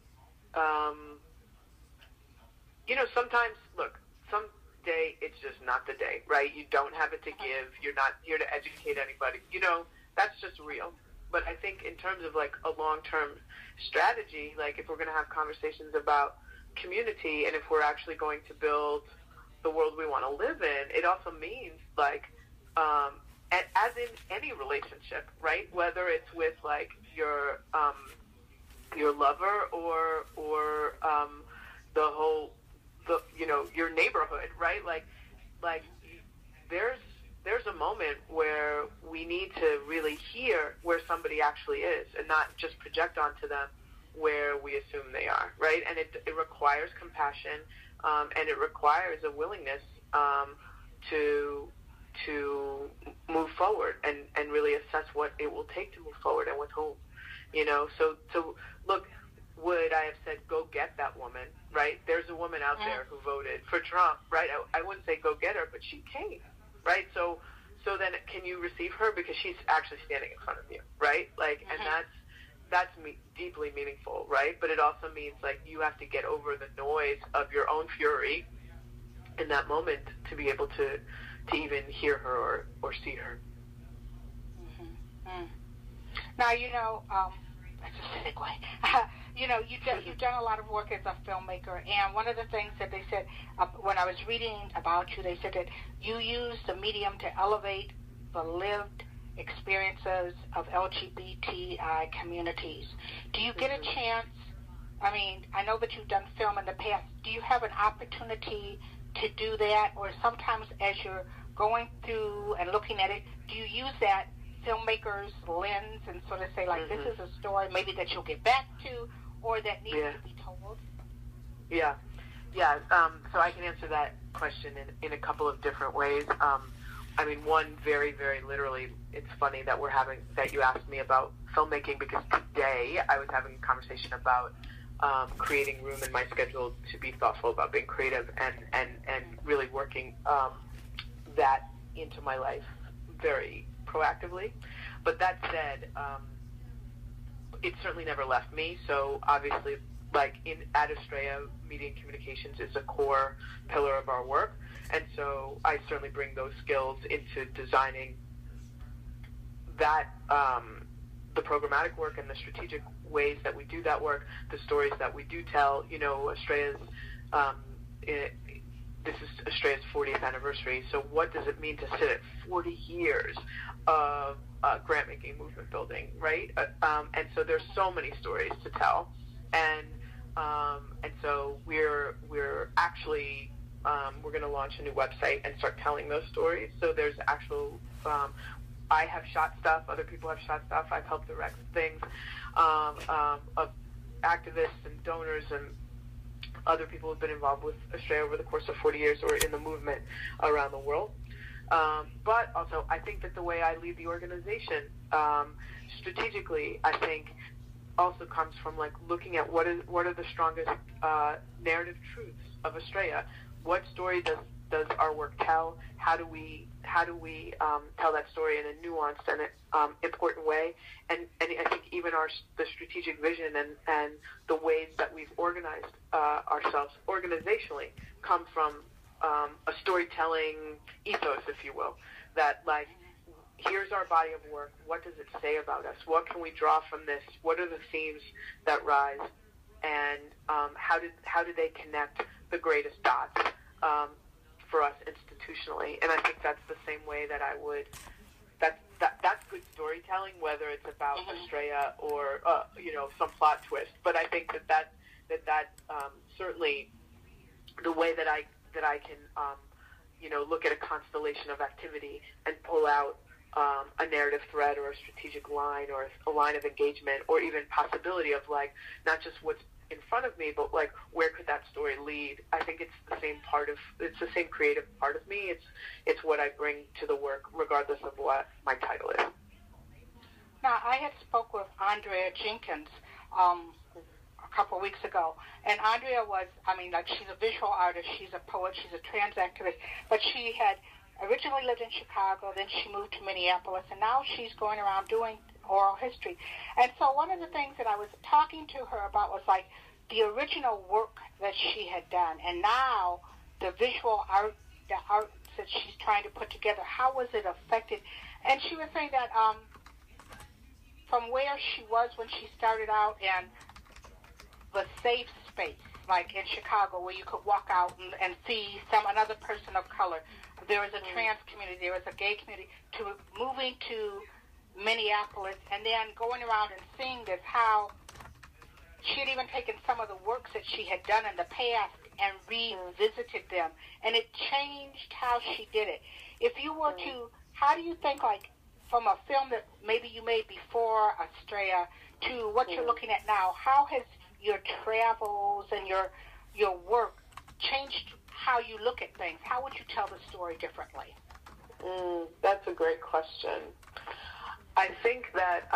you know, sometimes, look, some day it's just not the day, right? You don't have it to give. You're not here to educate anybody, you know? That's just real. But I think in terms of like a long-term strategy, like if we're going to have conversations about community and if we're actually going to build the world we want to live in, it also means like, as in any relationship, right? Whether it's with like your lover or the you know, your neighborhood, right? Like there's a moment where we need to really hear where somebody actually is and not just project onto them where we assume they are, right? And it requires compassion, and it requires a willingness to move forward and really assess what it will take to move forward and with whom, you know? So look, would I have said, go get that woman, right? There's a woman out there who voted for Trump, right? I wouldn't say go get her, but she came. Right, so then can you receive her because she's actually standing in front of you, right? Like, and that's deeply meaningful, right? But it also means like you have to get over the noise of your own fury in that moment to be able to even hear her or see her. Now you know, that's a segue. You know, you've done a lot of work as a filmmaker, and one of the things that they said when I was reading about you, they said that you use the medium to elevate the lived experiences of LGBTI communities. Do you get a chance, I mean, I know that you've done film in the past, do you have an opportunity to do that, or sometimes as you're going through and looking at it, do you use that filmmaker's lens and sort of say like, this is a story maybe that you'll get back to or that needs to be told? So I can answer that question in a couple of different ways. I mean, one, very, very literally, it's funny that that you asked me about filmmaking, because today I was having a conversation about creating room in my schedule to be thoughtful about being creative and really working that into my life very proactively. But that said, it certainly never left me. So obviously, like at Astraea, media and communications is a core pillar of our work, and so I certainly bring those skills into designing that the programmatic work and the strategic ways that we do that work, the stories that we do tell. You know, Astraea's this is Astraea's 40th anniversary, so what does it mean to sit at 40 years of grant-making, movement building, right? And so there's so many stories to tell. And so we're actually, we're going to launch a new website and start telling those stories. So there's actual, I have shot stuff, other people have shot stuff, I've helped direct things of activists and donors and other people who have been involved with Astraea over the course of 40 years or in the movement around the world. But also, I think that the way I lead the organization strategically, I think, also comes from like looking at what are the strongest narrative truths of Astraea. What story does our work tell? How do we tell that story in a nuanced and important way? And I think even the strategic vision and the ways that we've organized ourselves organizationally come from a storytelling ethos, if you will, that like, here's our body of work. What does it say about us? What can we draw from this? What are the themes that rise? And how do they connect the greatest dots? for us institutionally. And I think that's the same way that I would, that's good storytelling, whether it's about Astraea or, you know, some plot twist. But I think that certainly the way that I can, you know, look at a constellation of activity and pull out a narrative thread or a strategic line or a line of engagement or even possibility of, like, not just what's in front of me, but like, where could that story lead? I think it's the same creative part of me. It's what I bring to the work, regardless of what my title is. Now, I had spoke with Andrea Jenkins a couple of weeks ago, and Andrea was, I mean, like, she's a visual artist, she's a poet, she's a trans activist, but she had originally lived in Chicago, then she moved to Minneapolis, and now she's going around doing oral history. And so one of the things that I was talking to her about was, like, the original work that she had done, and now the visual art, the art that she's trying to put together, how was it affected? And she was saying that from where she was when she started out in the safe space, like in Chicago, where you could walk out and see another person of color, there was a trans community, there was a gay community, to moving to Minneapolis and then going around and seeing this, how she had even taken some of the works that she had done in the past and revisited them, and it changed how she did it. If you were to, how do you think, like, from a film that maybe you made before Astraea to what you're looking at now, how has your travels and your work changed how you look at things? How would you tell the story differently? That's a great question. I think that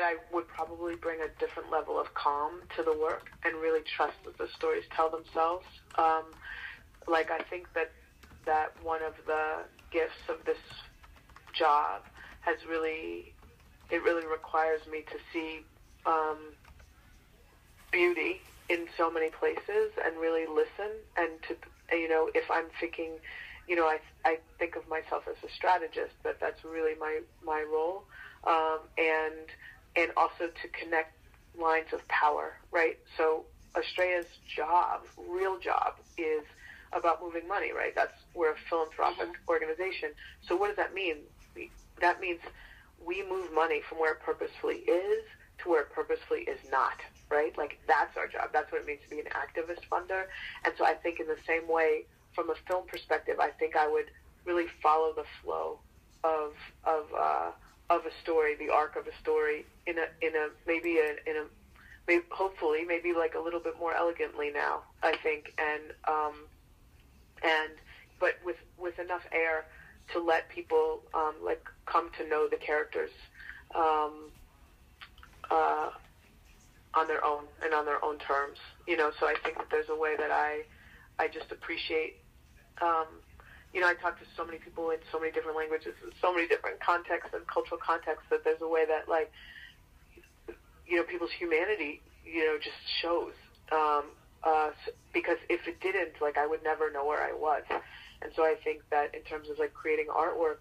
I would probably bring a different level of calm to the work and really trust that the stories tell themselves. Like, I think that one of the gifts of this job has really, it really requires me to see beauty in so many places and really listen, and to, you know, if I'm thinking, you know, I think of myself as a strategist, but that's really my role, and also to connect lines of power, right? So Astraea's job, real job, is about moving money, right? We're a philanthropic organization. So what does that mean? That means we move money from where it purposefully is to where it purposefully is not, right? Like, that's our job. That's what it means to be an activist funder. And so I think in the same way, from a film perspective, I think I would really follow the flow of a story, the arc of a story, hopefully like a little bit more elegantly now, I think, but with enough air to let people like come to know the characters on their own and on their own terms, you know. So I think that there's a way that I just appreciate, you know, I talk to so many people in so many different languages and so many different contexts and cultural contexts, that there's a way that, like, you know, people's humanity, you know, just shows, because if it didn't, like, I would never know where I was. And so I think that in terms of, like, creating artwork,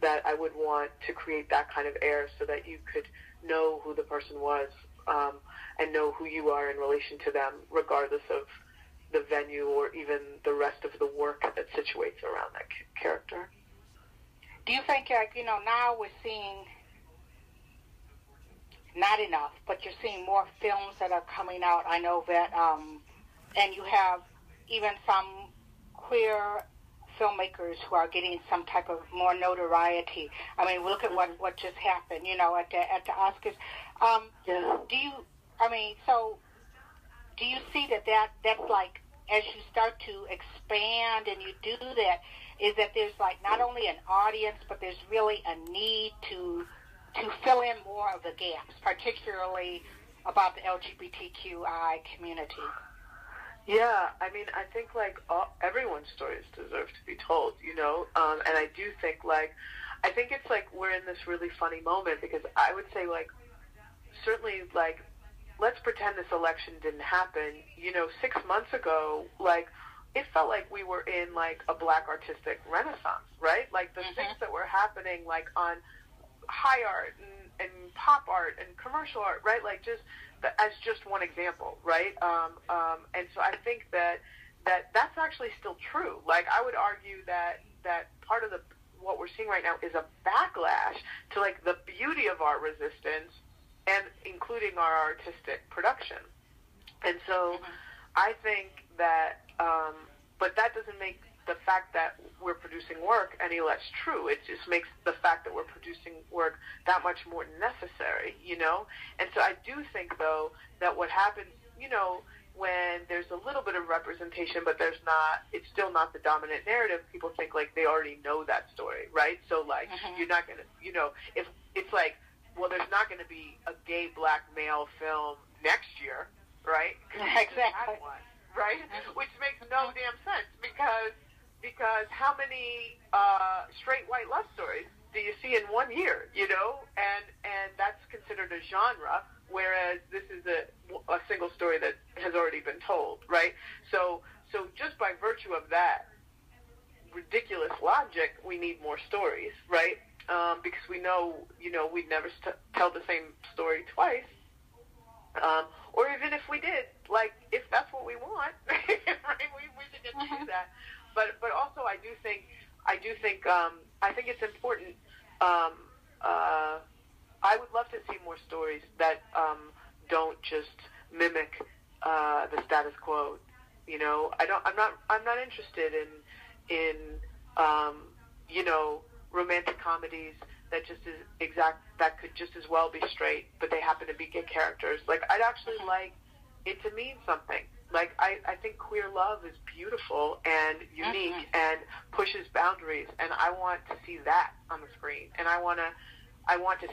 that I would want to create that kind of air so that you could know who the person was, and know who you are in relation to them, regardless of the venue or even the rest of the work that situates around that character. Do you think, like, you know, now we're seeing not enough, but you're seeing more films that are coming out. I know that, and you have even some queer filmmakers who are getting some type of more notoriety. I mean, look at what just happened, you know, at the Oscars. Yeah. Do you see that's like, as you start to expand and you do that, is that there's, like, not only an audience, but there's really a need to fill in more of the gaps, particularly about the LGBTQI community? Yeah, I mean, I think, like, everyone's stories deserve to be told, you know, and I do think, like, I think it's, like, we're in this really funny moment, because I would say, like, certainly, like, let's pretend this election didn't happen. You know, 6 months ago, like, it felt like we were in, like, a Black artistic renaissance, right? Like, the things that were happening, like, on high art and pop art and commercial art, right? Like just as just one example, right? And so I think that's actually still true. Like I would argue that part of what we're seeing right now is a backlash to like the beauty of our resistance and including our artistic production. And so I think that, but that doesn't make the fact that we're producing work any less true. It just makes the fact that we're producing work that much more necessary, you know? And so I do think, though, that what happens, you know, when there's a little bit of representation, but there's not, it's still not the dominant narrative, people think, like, they already know that story, right? So, like, you're not going to, you know, if it's like, well, there's not going to be a gay black male film next year, right? Exactly. One, right? Which makes no damn sense because how many straight white love stories do you see in 1 year, you know? And that's considered a genre, whereas this is a single story that has already been told, right? So just by virtue of that ridiculous logic, we need more stories, right? Because we know, you know, we'd never tell the same story twice. Or even if we did, like, if that's what we want, right, we should get to do that. But also I do think, I think it's important, I would love to see more stories that don't just mimic the status quo, you know. I'm not interested in you know, romantic comedies that just is that could just as well be straight, but they happen to be gay characters. Like, I'd actually like it to mean something. Like, I think queer love is beautiful and unique and pushes boundaries, and I want to see that on the screen. And I want to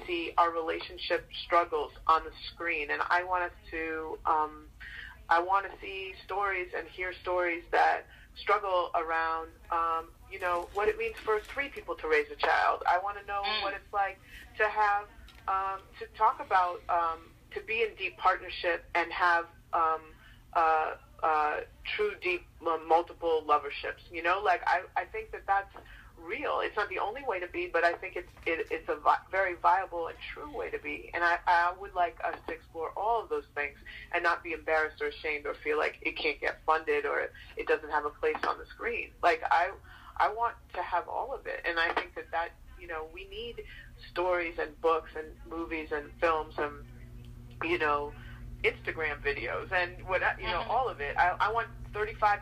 see our relationship struggles on the screen, and I want us to, I want to see stories and hear stories that struggle around, you know, what it means for 3 people to raise a child. I want to know what it's like to have, to talk about, to be in deep partnership and have true, deep, multiple loverships. You know, like I think that that's real. It's not the only way to be, but I think it's a very viable and true way to be. And I would like us to explore all of those things and not be embarrassed or ashamed or feel like it can't get funded or it doesn't have a place on the screen. Like I want to have all of it. And I think that you know, we need stories and books and movies and films and, you know, Instagram videos and what, you know, all of it. I want 35,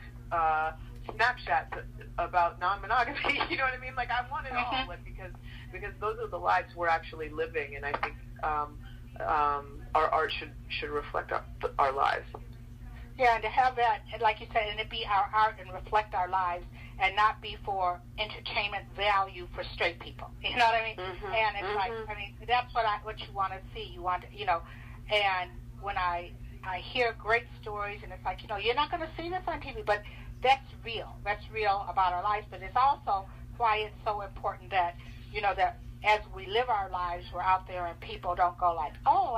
Snapchats about non-monogamy, you know what I mean? Like, I want it all, like, because those are the lives we're actually living, and I think our art should reflect our lives. Yeah, and to have that, like you said, and it be our art and reflect our lives, and not be for entertainment value for straight people, you know what I mean? And it's like, I mean, that's what you want to see. You want to, you know, and when I hear great stories, and it's like, you know, you're not going to see this on TV, but that's real about our lives. But it's also why it's so important that, you know, that as we live our lives, we're out there and people don't go like, oh,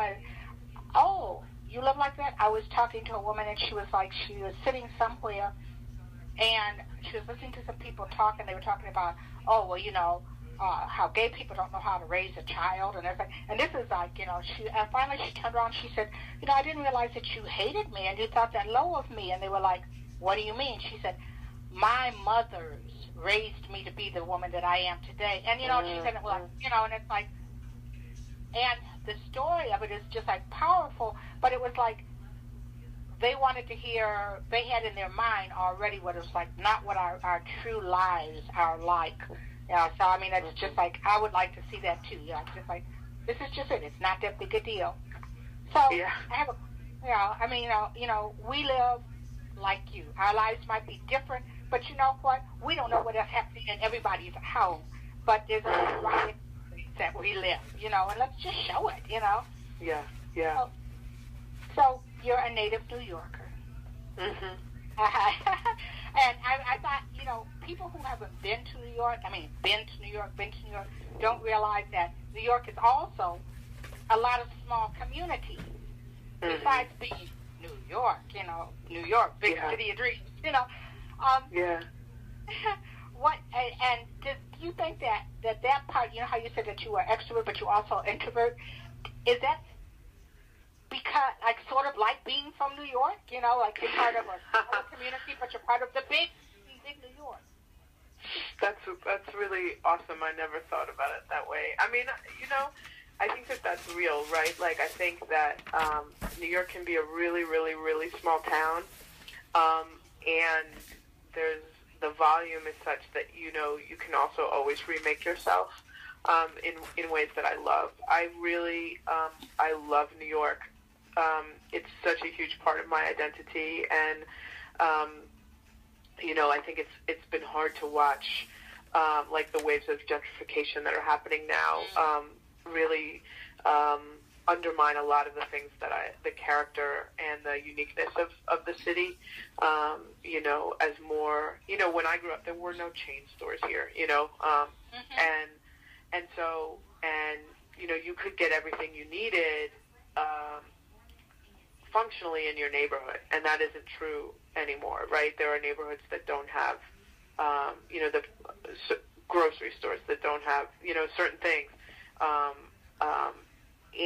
you live like that? I was talking to a woman and she was sitting somewhere and she was listening to some people talk, and they were talking about, oh, well, you know, how gay people don't know how to raise a child and everything. And this is like, you know, and finally she turned around and she said, you know, I didn't realize that you hated me and you thought that low of me. And they were like, what do you mean? She said, my mother's raised me to be the woman that I am today. And, you know, she said, well, you know, and it's like, and the story of it is just like powerful, but it was like they wanted to hear, they had in their mind already what it was like, not what our true lives are like. You know, so, I mean, it's just like, I would like to see that too. You know, it's just like, this is just it. It's not that big a deal. So, yeah. I have a, you know, I mean, you know, we live like you. Our lives might be different, but you know what? We don't know what is happening in everybody's home, but there's a variety that we live, you know, and let's just show it, you know? Yeah, yeah. So you're a native New Yorker. And I thought, you know, people who haven't been to New York, don't realize that New York is also a lot of small communities, besides being New York, you know, big city of dreams, you know. do you think that part, you know how you said that you were extrovert, but you also introvert, is that because, like, sort of like being from New York, you know, like you're part of a community, but you're part of the big New York? That's really awesome. I never thought about it that way. I mean, you know, I think that that's real, right? Like, I think that New York can be a really, really, really small town, and there's the volume is such that, you know, you can also always remake yourself in ways that I love. I really, I love New York. It's such a huge part of my identity, and you know, I think it's been hard to watch, like the waves of gentrification that are happening now, really undermine a lot of the things that the character and the uniqueness of the city, you know, as more, you know, when I grew up, there were no chain stores here, you know, and so, you know, you could get everything you needed, functionally in your neighborhood, and that isn't true anymore, right? There are neighborhoods that don't have, you know, the grocery stores that don't have, you know, certain things,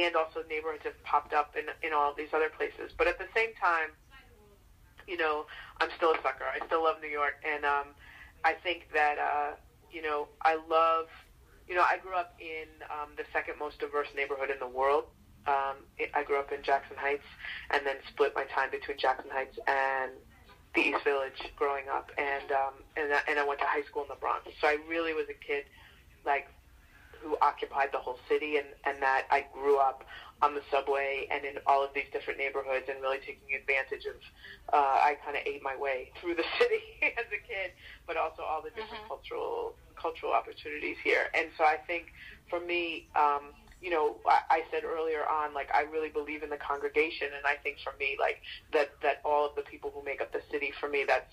and also neighborhoods have popped up in all these other places. But at the same time, you know, I'm still a sucker. I still love New York, and I think that, you know, I love, you know, I grew up in the second most diverse neighborhood in the world. I grew up in Jackson Heights, and then split my time between Jackson Heights and the East Village growing up, and I went to high school in the Bronx. So I really was a kid, like, who occupied the whole city, and that I grew up on the subway and in all of these different neighborhoods, and really taking advantage of. I kind of ate my way through the city as a kid, but also all the different cultural opportunities here. And so I think for me. You know, I said earlier on, like, I really believe in the congregation, and I think for me, like, that all of the people who make up the city, for me, that's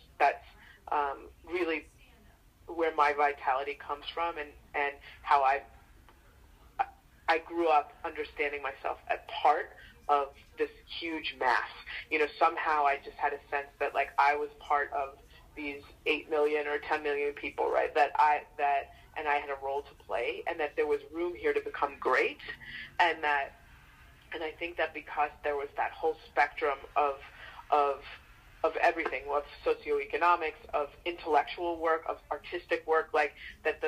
really where my vitality comes from, and how I grew up understanding myself as part of this huge mass. You know, somehow I just had a sense that, like, I was part of these 8 million or 10 million people, right, and I had a role to play, and that there was room here to become great, and I think that because there was that whole spectrum of everything, well, of socioeconomics, of intellectual work, of artistic work, like that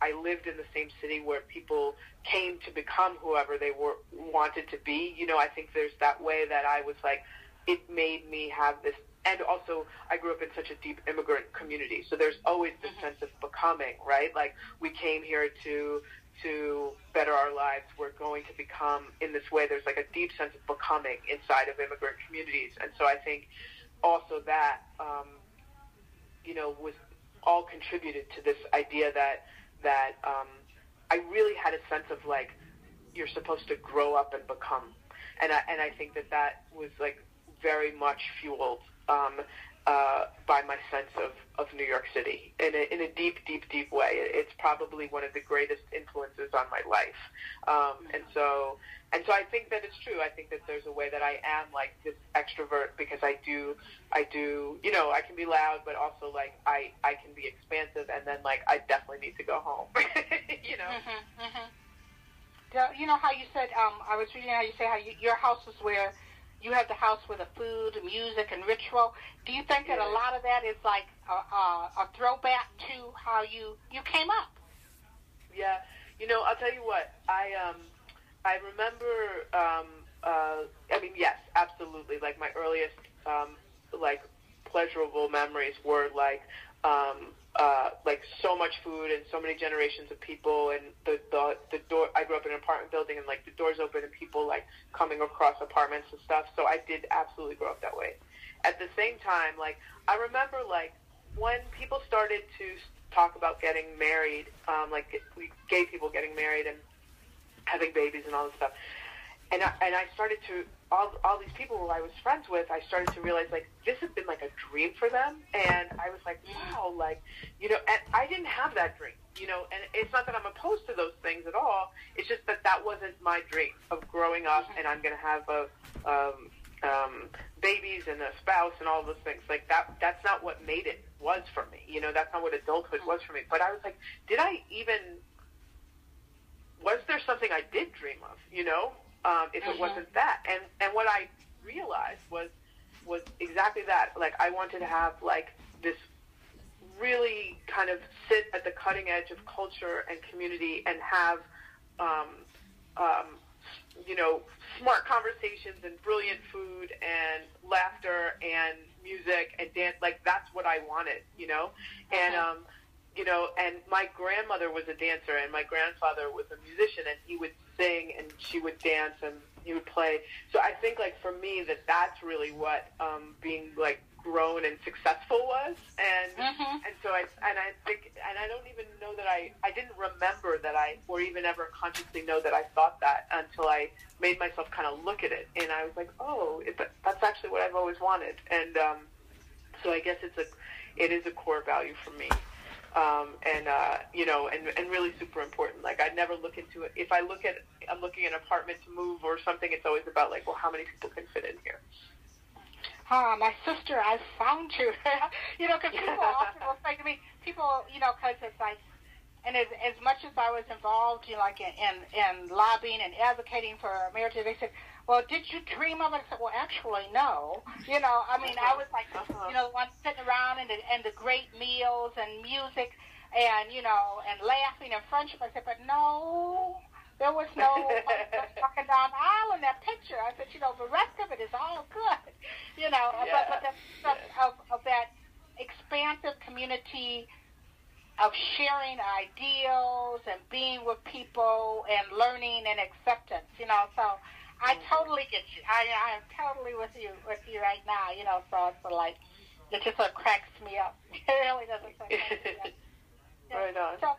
I lived in the same city where people came to become whoever they wanted to be. You know, I think there's that way that I was like, it made me have this. And also, I grew up in such a deep immigrant community, so there's always this sense of becoming, right? Like, we came here to better our lives. We're going to become in this way. There's like a deep sense of becoming inside of immigrant communities, and so I think also that you know, was all contributed to this idea that I really had a sense of, like, you're supposed to grow up and become, and I think that was, like, very much fueled. By my sense of New York City in a deep, deep, deep way. It's probably one of the greatest influences on my life. And so I think that it's true. I think that there's a way that I am, like, this extrovert, because I do, you know, I can be loud, but also, like, I can be expansive, and then, like, I definitely need to go home, you know? You know how you said, I was reading how you say how your house is where you have the house with the food, music, and ritual. Do you think that a lot of that is, like, a throwback to how you came up? Yeah. You know, I'll tell you what. I remember, I mean, yes, absolutely. Like, my earliest, like, pleasurable memories were, like so much food and so many generations of people, and the door. I grew up in an apartment building, and, like, the doors open and people, like, coming across apartments and stuff. So I did absolutely grow up that way. At the same time, like, I remember, like, when people started to talk about getting married, like, gay people getting married and having babies and all this stuff, and I started to all these people who I was friends with, I started to realize, like, this had been, like, a dream for them, and I was like, wow, like, you know, and I didn't have that dream, you know, and it's not that I'm opposed to those things at all, it's just that wasn't my dream of growing up, and I'm going to have a babies and a spouse and all those things like that. That's not what made it was for me. You know, that's not what adulthood was for me. But I was like, was there something I did dream of, you know, if it wasn't that? And what I realized was exactly that. Like, I wanted to have like this really kind of sit at the cutting edge of culture and community and have, you know, smart conversations and brilliant food and laughter and music and dance. Like, that's what I wanted, you know? And, you know, and my grandmother was a dancer and my grandfather was a musician, and he would sing and she would dance and he would play. So I think, like, for me, that's really what being, like, grown and successful was. And and so I think, and I don't even know that I didn't remember that I, or even ever consciously know that I thought that until I made myself kind of look at it, and I was like, oh, that's actually what I've always wanted. And so I guess it is a core value for me, you know, and really super important. Like, I never look into it. If I'm looking at an apartment to move or something, it's always about like, well, how many people can fit in here? Ah, my sister, I found you. You know, because people often will say to me, you know, because it's like, and as much as I was involved, you know, like in lobbying and advocating for marriage, they said, well, did you dream of it? I said, well, actually, no. You know, I mean, I was like, you know, the one sitting around and the great meals and music and, you know, and laughing and friendship. I said, but no. There was no walking down the aisle in that picture. I said, you know, the rest of it is all good, you know. Yeah. But the sense of that expansive community of sharing ideals and being with people and learning and acceptance, you know. So I totally get you. I am totally with you right now, you know. So it's like, it just sort of cracks me up. It really doesn't crack me up. Yeah. Right on. So,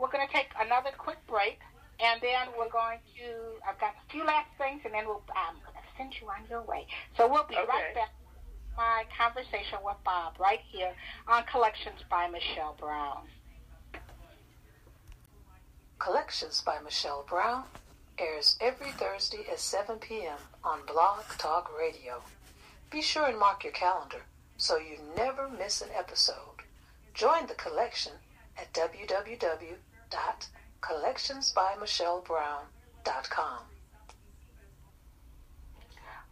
we're going to take another quick break. And then we're going to, I've got a few last things, and then I'm going to send you on your way. So we'll be right back with my conversation with Bob right here on Collections by Michelle Brown. Collections by Michelle Brown airs every Thursday at 7 p.m. on Blog Talk Radio. Be sure and mark your calendar so you never miss an episode. Join the collection at www.collectionsbymichellebrown.com.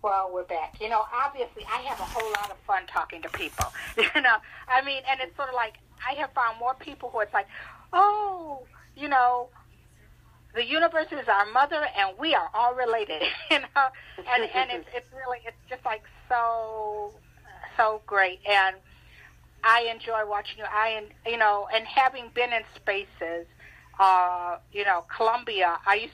Well, we're back. You know, obviously, I have a whole lot of fun talking to people. You know, I mean, and it's sort of like I have found more people who it's like, oh, you know, the universe is our mother, and we are all related. You know, and it's really, it's just like so great. And I enjoy watching you. You know, and having been in spaces. You know, Columbia, I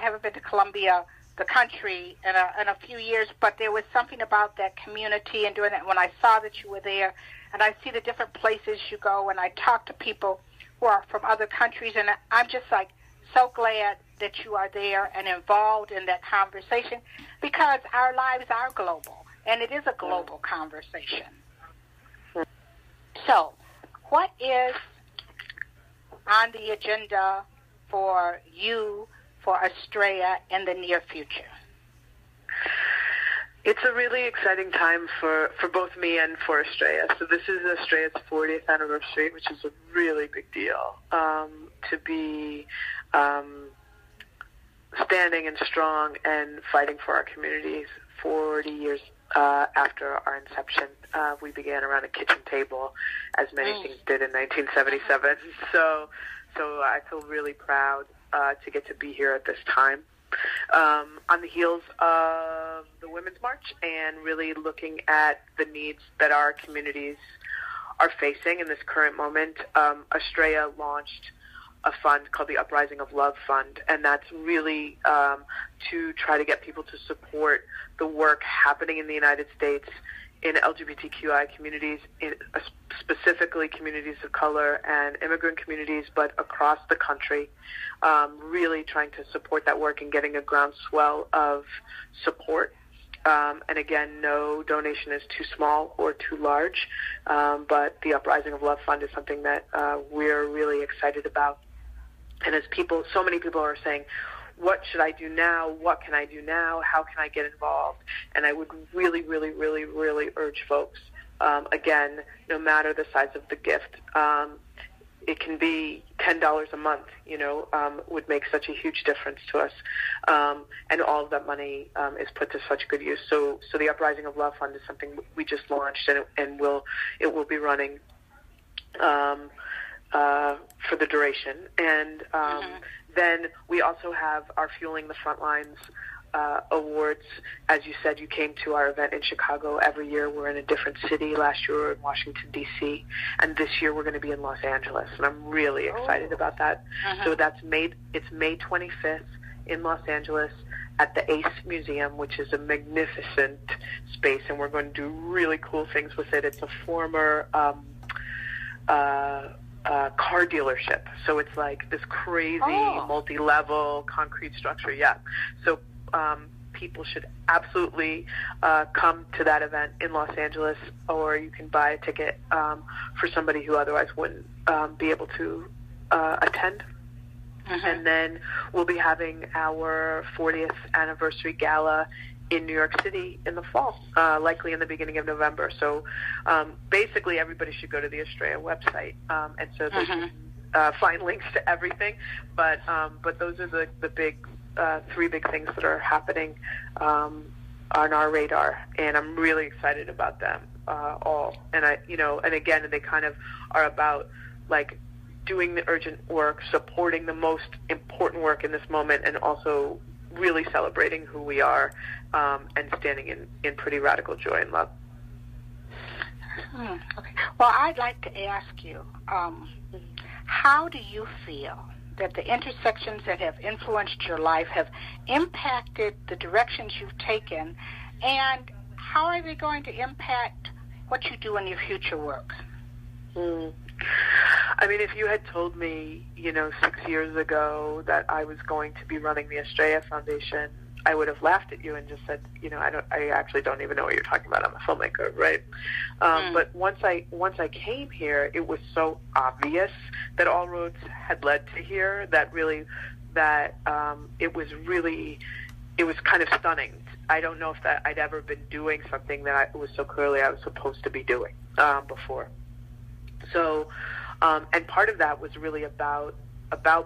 haven't been to Columbia, the country, in a few years, but there was something about that community and doing that. When I saw that you were there, and I see the different places you go, and I talk to people who are from other countries, and I'm just like so glad that you are there and involved in that conversation, because our lives are global, and it is a global conversation. So, what is on the agenda for you, for Astraea, in the near future? It's a really exciting time for both me and for Astraea. So this is Astraea's 40th anniversary, which is a really big deal, to be standing and strong and fighting for our communities 40 years after our inception. We began around a kitchen table, as many things did in 1977. So I feel really proud to get to be here at this time. On the heels of the Women's March, and really looking at the needs that our communities are facing in this current moment, Astraea launched a fund called the Uprising of Love Fund, and that's really to try to get people to support the work happening in the United States in LGBTQI communities, in specifically communities of color and immigrant communities, but across the country, really trying to support that work and getting a groundswell of support. And again, no donation is too small or too large, but the Uprising of Love Fund is something that we're really excited about. And as so many people are saying, what should I do now? What can I do now? How can I get involved? And I would really, really, really, really urge folks, again, no matter the size of the gift, it can be $10 a month, you know, would make such a huge difference to us. And all of that money is put to such good use. So the Uprising of Love Fund is something we just launched, and it will be running for the duration. And then we also have our Fueling the Frontlines awards. As you said, you came to our event in Chicago. Every year we're in a different city. Last year we were in Washington, D.C., and this year we're going to be in Los Angeles, and I'm really excited about that. So that's May 25th in Los Angeles at the Ace Museum, which is a magnificent space, and we're going to do really cool things with it. It's a former car dealership, so it's like this crazy multi-level concrete structure. So people should absolutely come to that event in Los Angeles, or you can buy a ticket for somebody who otherwise wouldn't be able to attend. And then we'll be having our 40th anniversary gala in New York City in the fall, likely in the beginning of November. So basically everybody should go to the Astraea website, and so they can find links to everything. But those are the big three big things that are happening on our radar, and I'm really excited about them all. And I, you know, and again, they kind of are about like doing the urgent work, supporting the most important work in this moment, and also really celebrating who we are and standing in pretty radical joy and love. Okay. Well, I'd like to ask you, how do you feel that the intersections that have influenced your life have impacted the directions you've taken, and how are they going to impact what you do in your future work? I mean, if you had told me, you know, 6 years ago that I was going to be running the Astraea Foundation, I would have laughed at you and just said, you know, I actually don't even know what you're talking about. I'm a filmmaker, right? But once I came here, it was so obvious that all roads had led to here that it was kind of stunning. I don't know if that I'd ever been doing something that was so clearly I was supposed to be doing before. So, and part of that was really about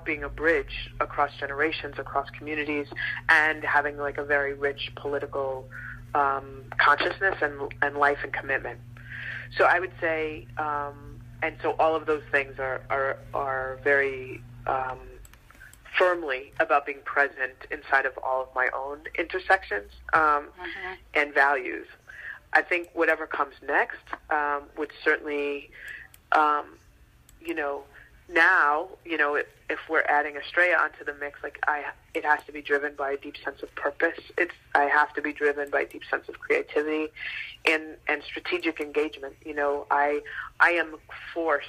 being a bridge across generations, across communities, and having like a very rich political consciousness and life and commitment. So I would say, and so all of those things are very firmly about being present inside of all of my own intersections and values. I think whatever comes next would certainly, you know, now, you know, if we're adding Astraea onto the mix, like it has to be driven by a deep sense of purpose. I have to be driven by a deep sense of creativity and strategic engagement. You know, I am forced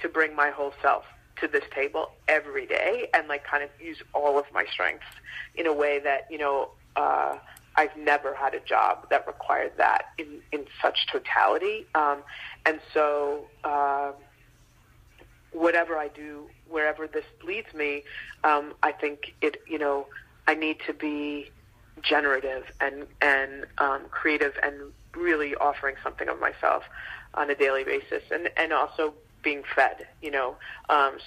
to bring my whole self to this table every day and like kind of use all of my strengths in a way that, you know, I've never had a job that required that in such totality. And so, whatever I do, wherever this leads me, I think it, you know, I need to be generative and creative and really offering something of myself on a daily basis and also being fed, you know.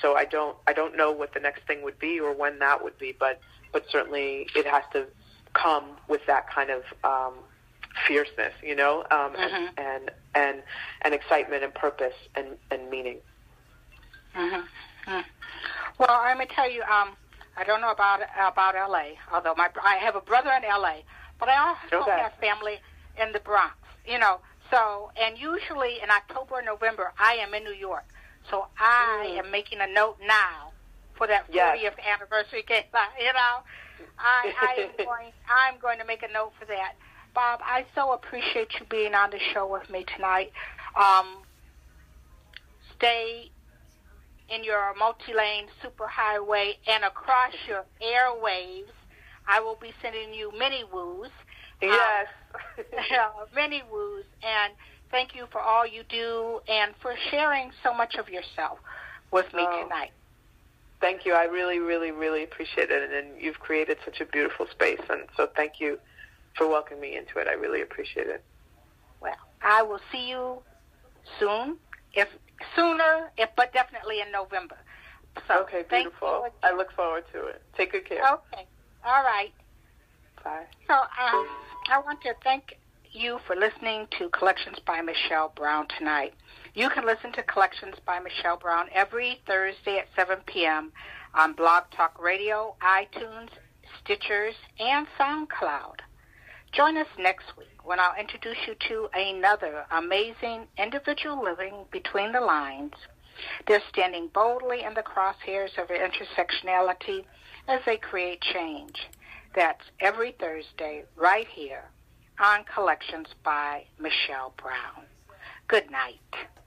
So I don't know what the next thing would be or when that would be, but certainly it has to come with that kind of fierceness, you know, and excitement and purpose and meaning. Well, I'm gonna tell you, I don't know about LA, although I have a brother in LA, but I also have family in the Bronx, you know. So, and usually in October and November, I am in New York, so I am making a note now for that 40th anniversary gala. You know, I am going. I'm going to make a note for that. Bob, I so appreciate you being on the show with me tonight. Stay in your multi-lane superhighway and across your airwaves. I will be sending you many woos. Yes. Many woos. And thank you for all you do and for sharing so much of yourself with me tonight. Thank you. I really, really, really appreciate it. And you've created such a beautiful space. And so thank you for welcoming me into it. I really appreciate it. Well, I will see you soon, if sooner, if but definitely in November. So, okay, beautiful. I look forward to it. Take good care. Okay. All right. Bye. So I want to thank you for listening to Collections by Michelle Brown tonight. You can listen to Collections by Michelle Brown every Thursday at 7 p.m. on Blog Talk Radio, iTunes, Stitchers, and SoundCloud. Join us next week when I'll introduce you to another amazing individual living between the lines. They're standing boldly in the crosshairs of intersectionality as they create change. That's every Thursday right here on Collections by Michelle Brown. Good night.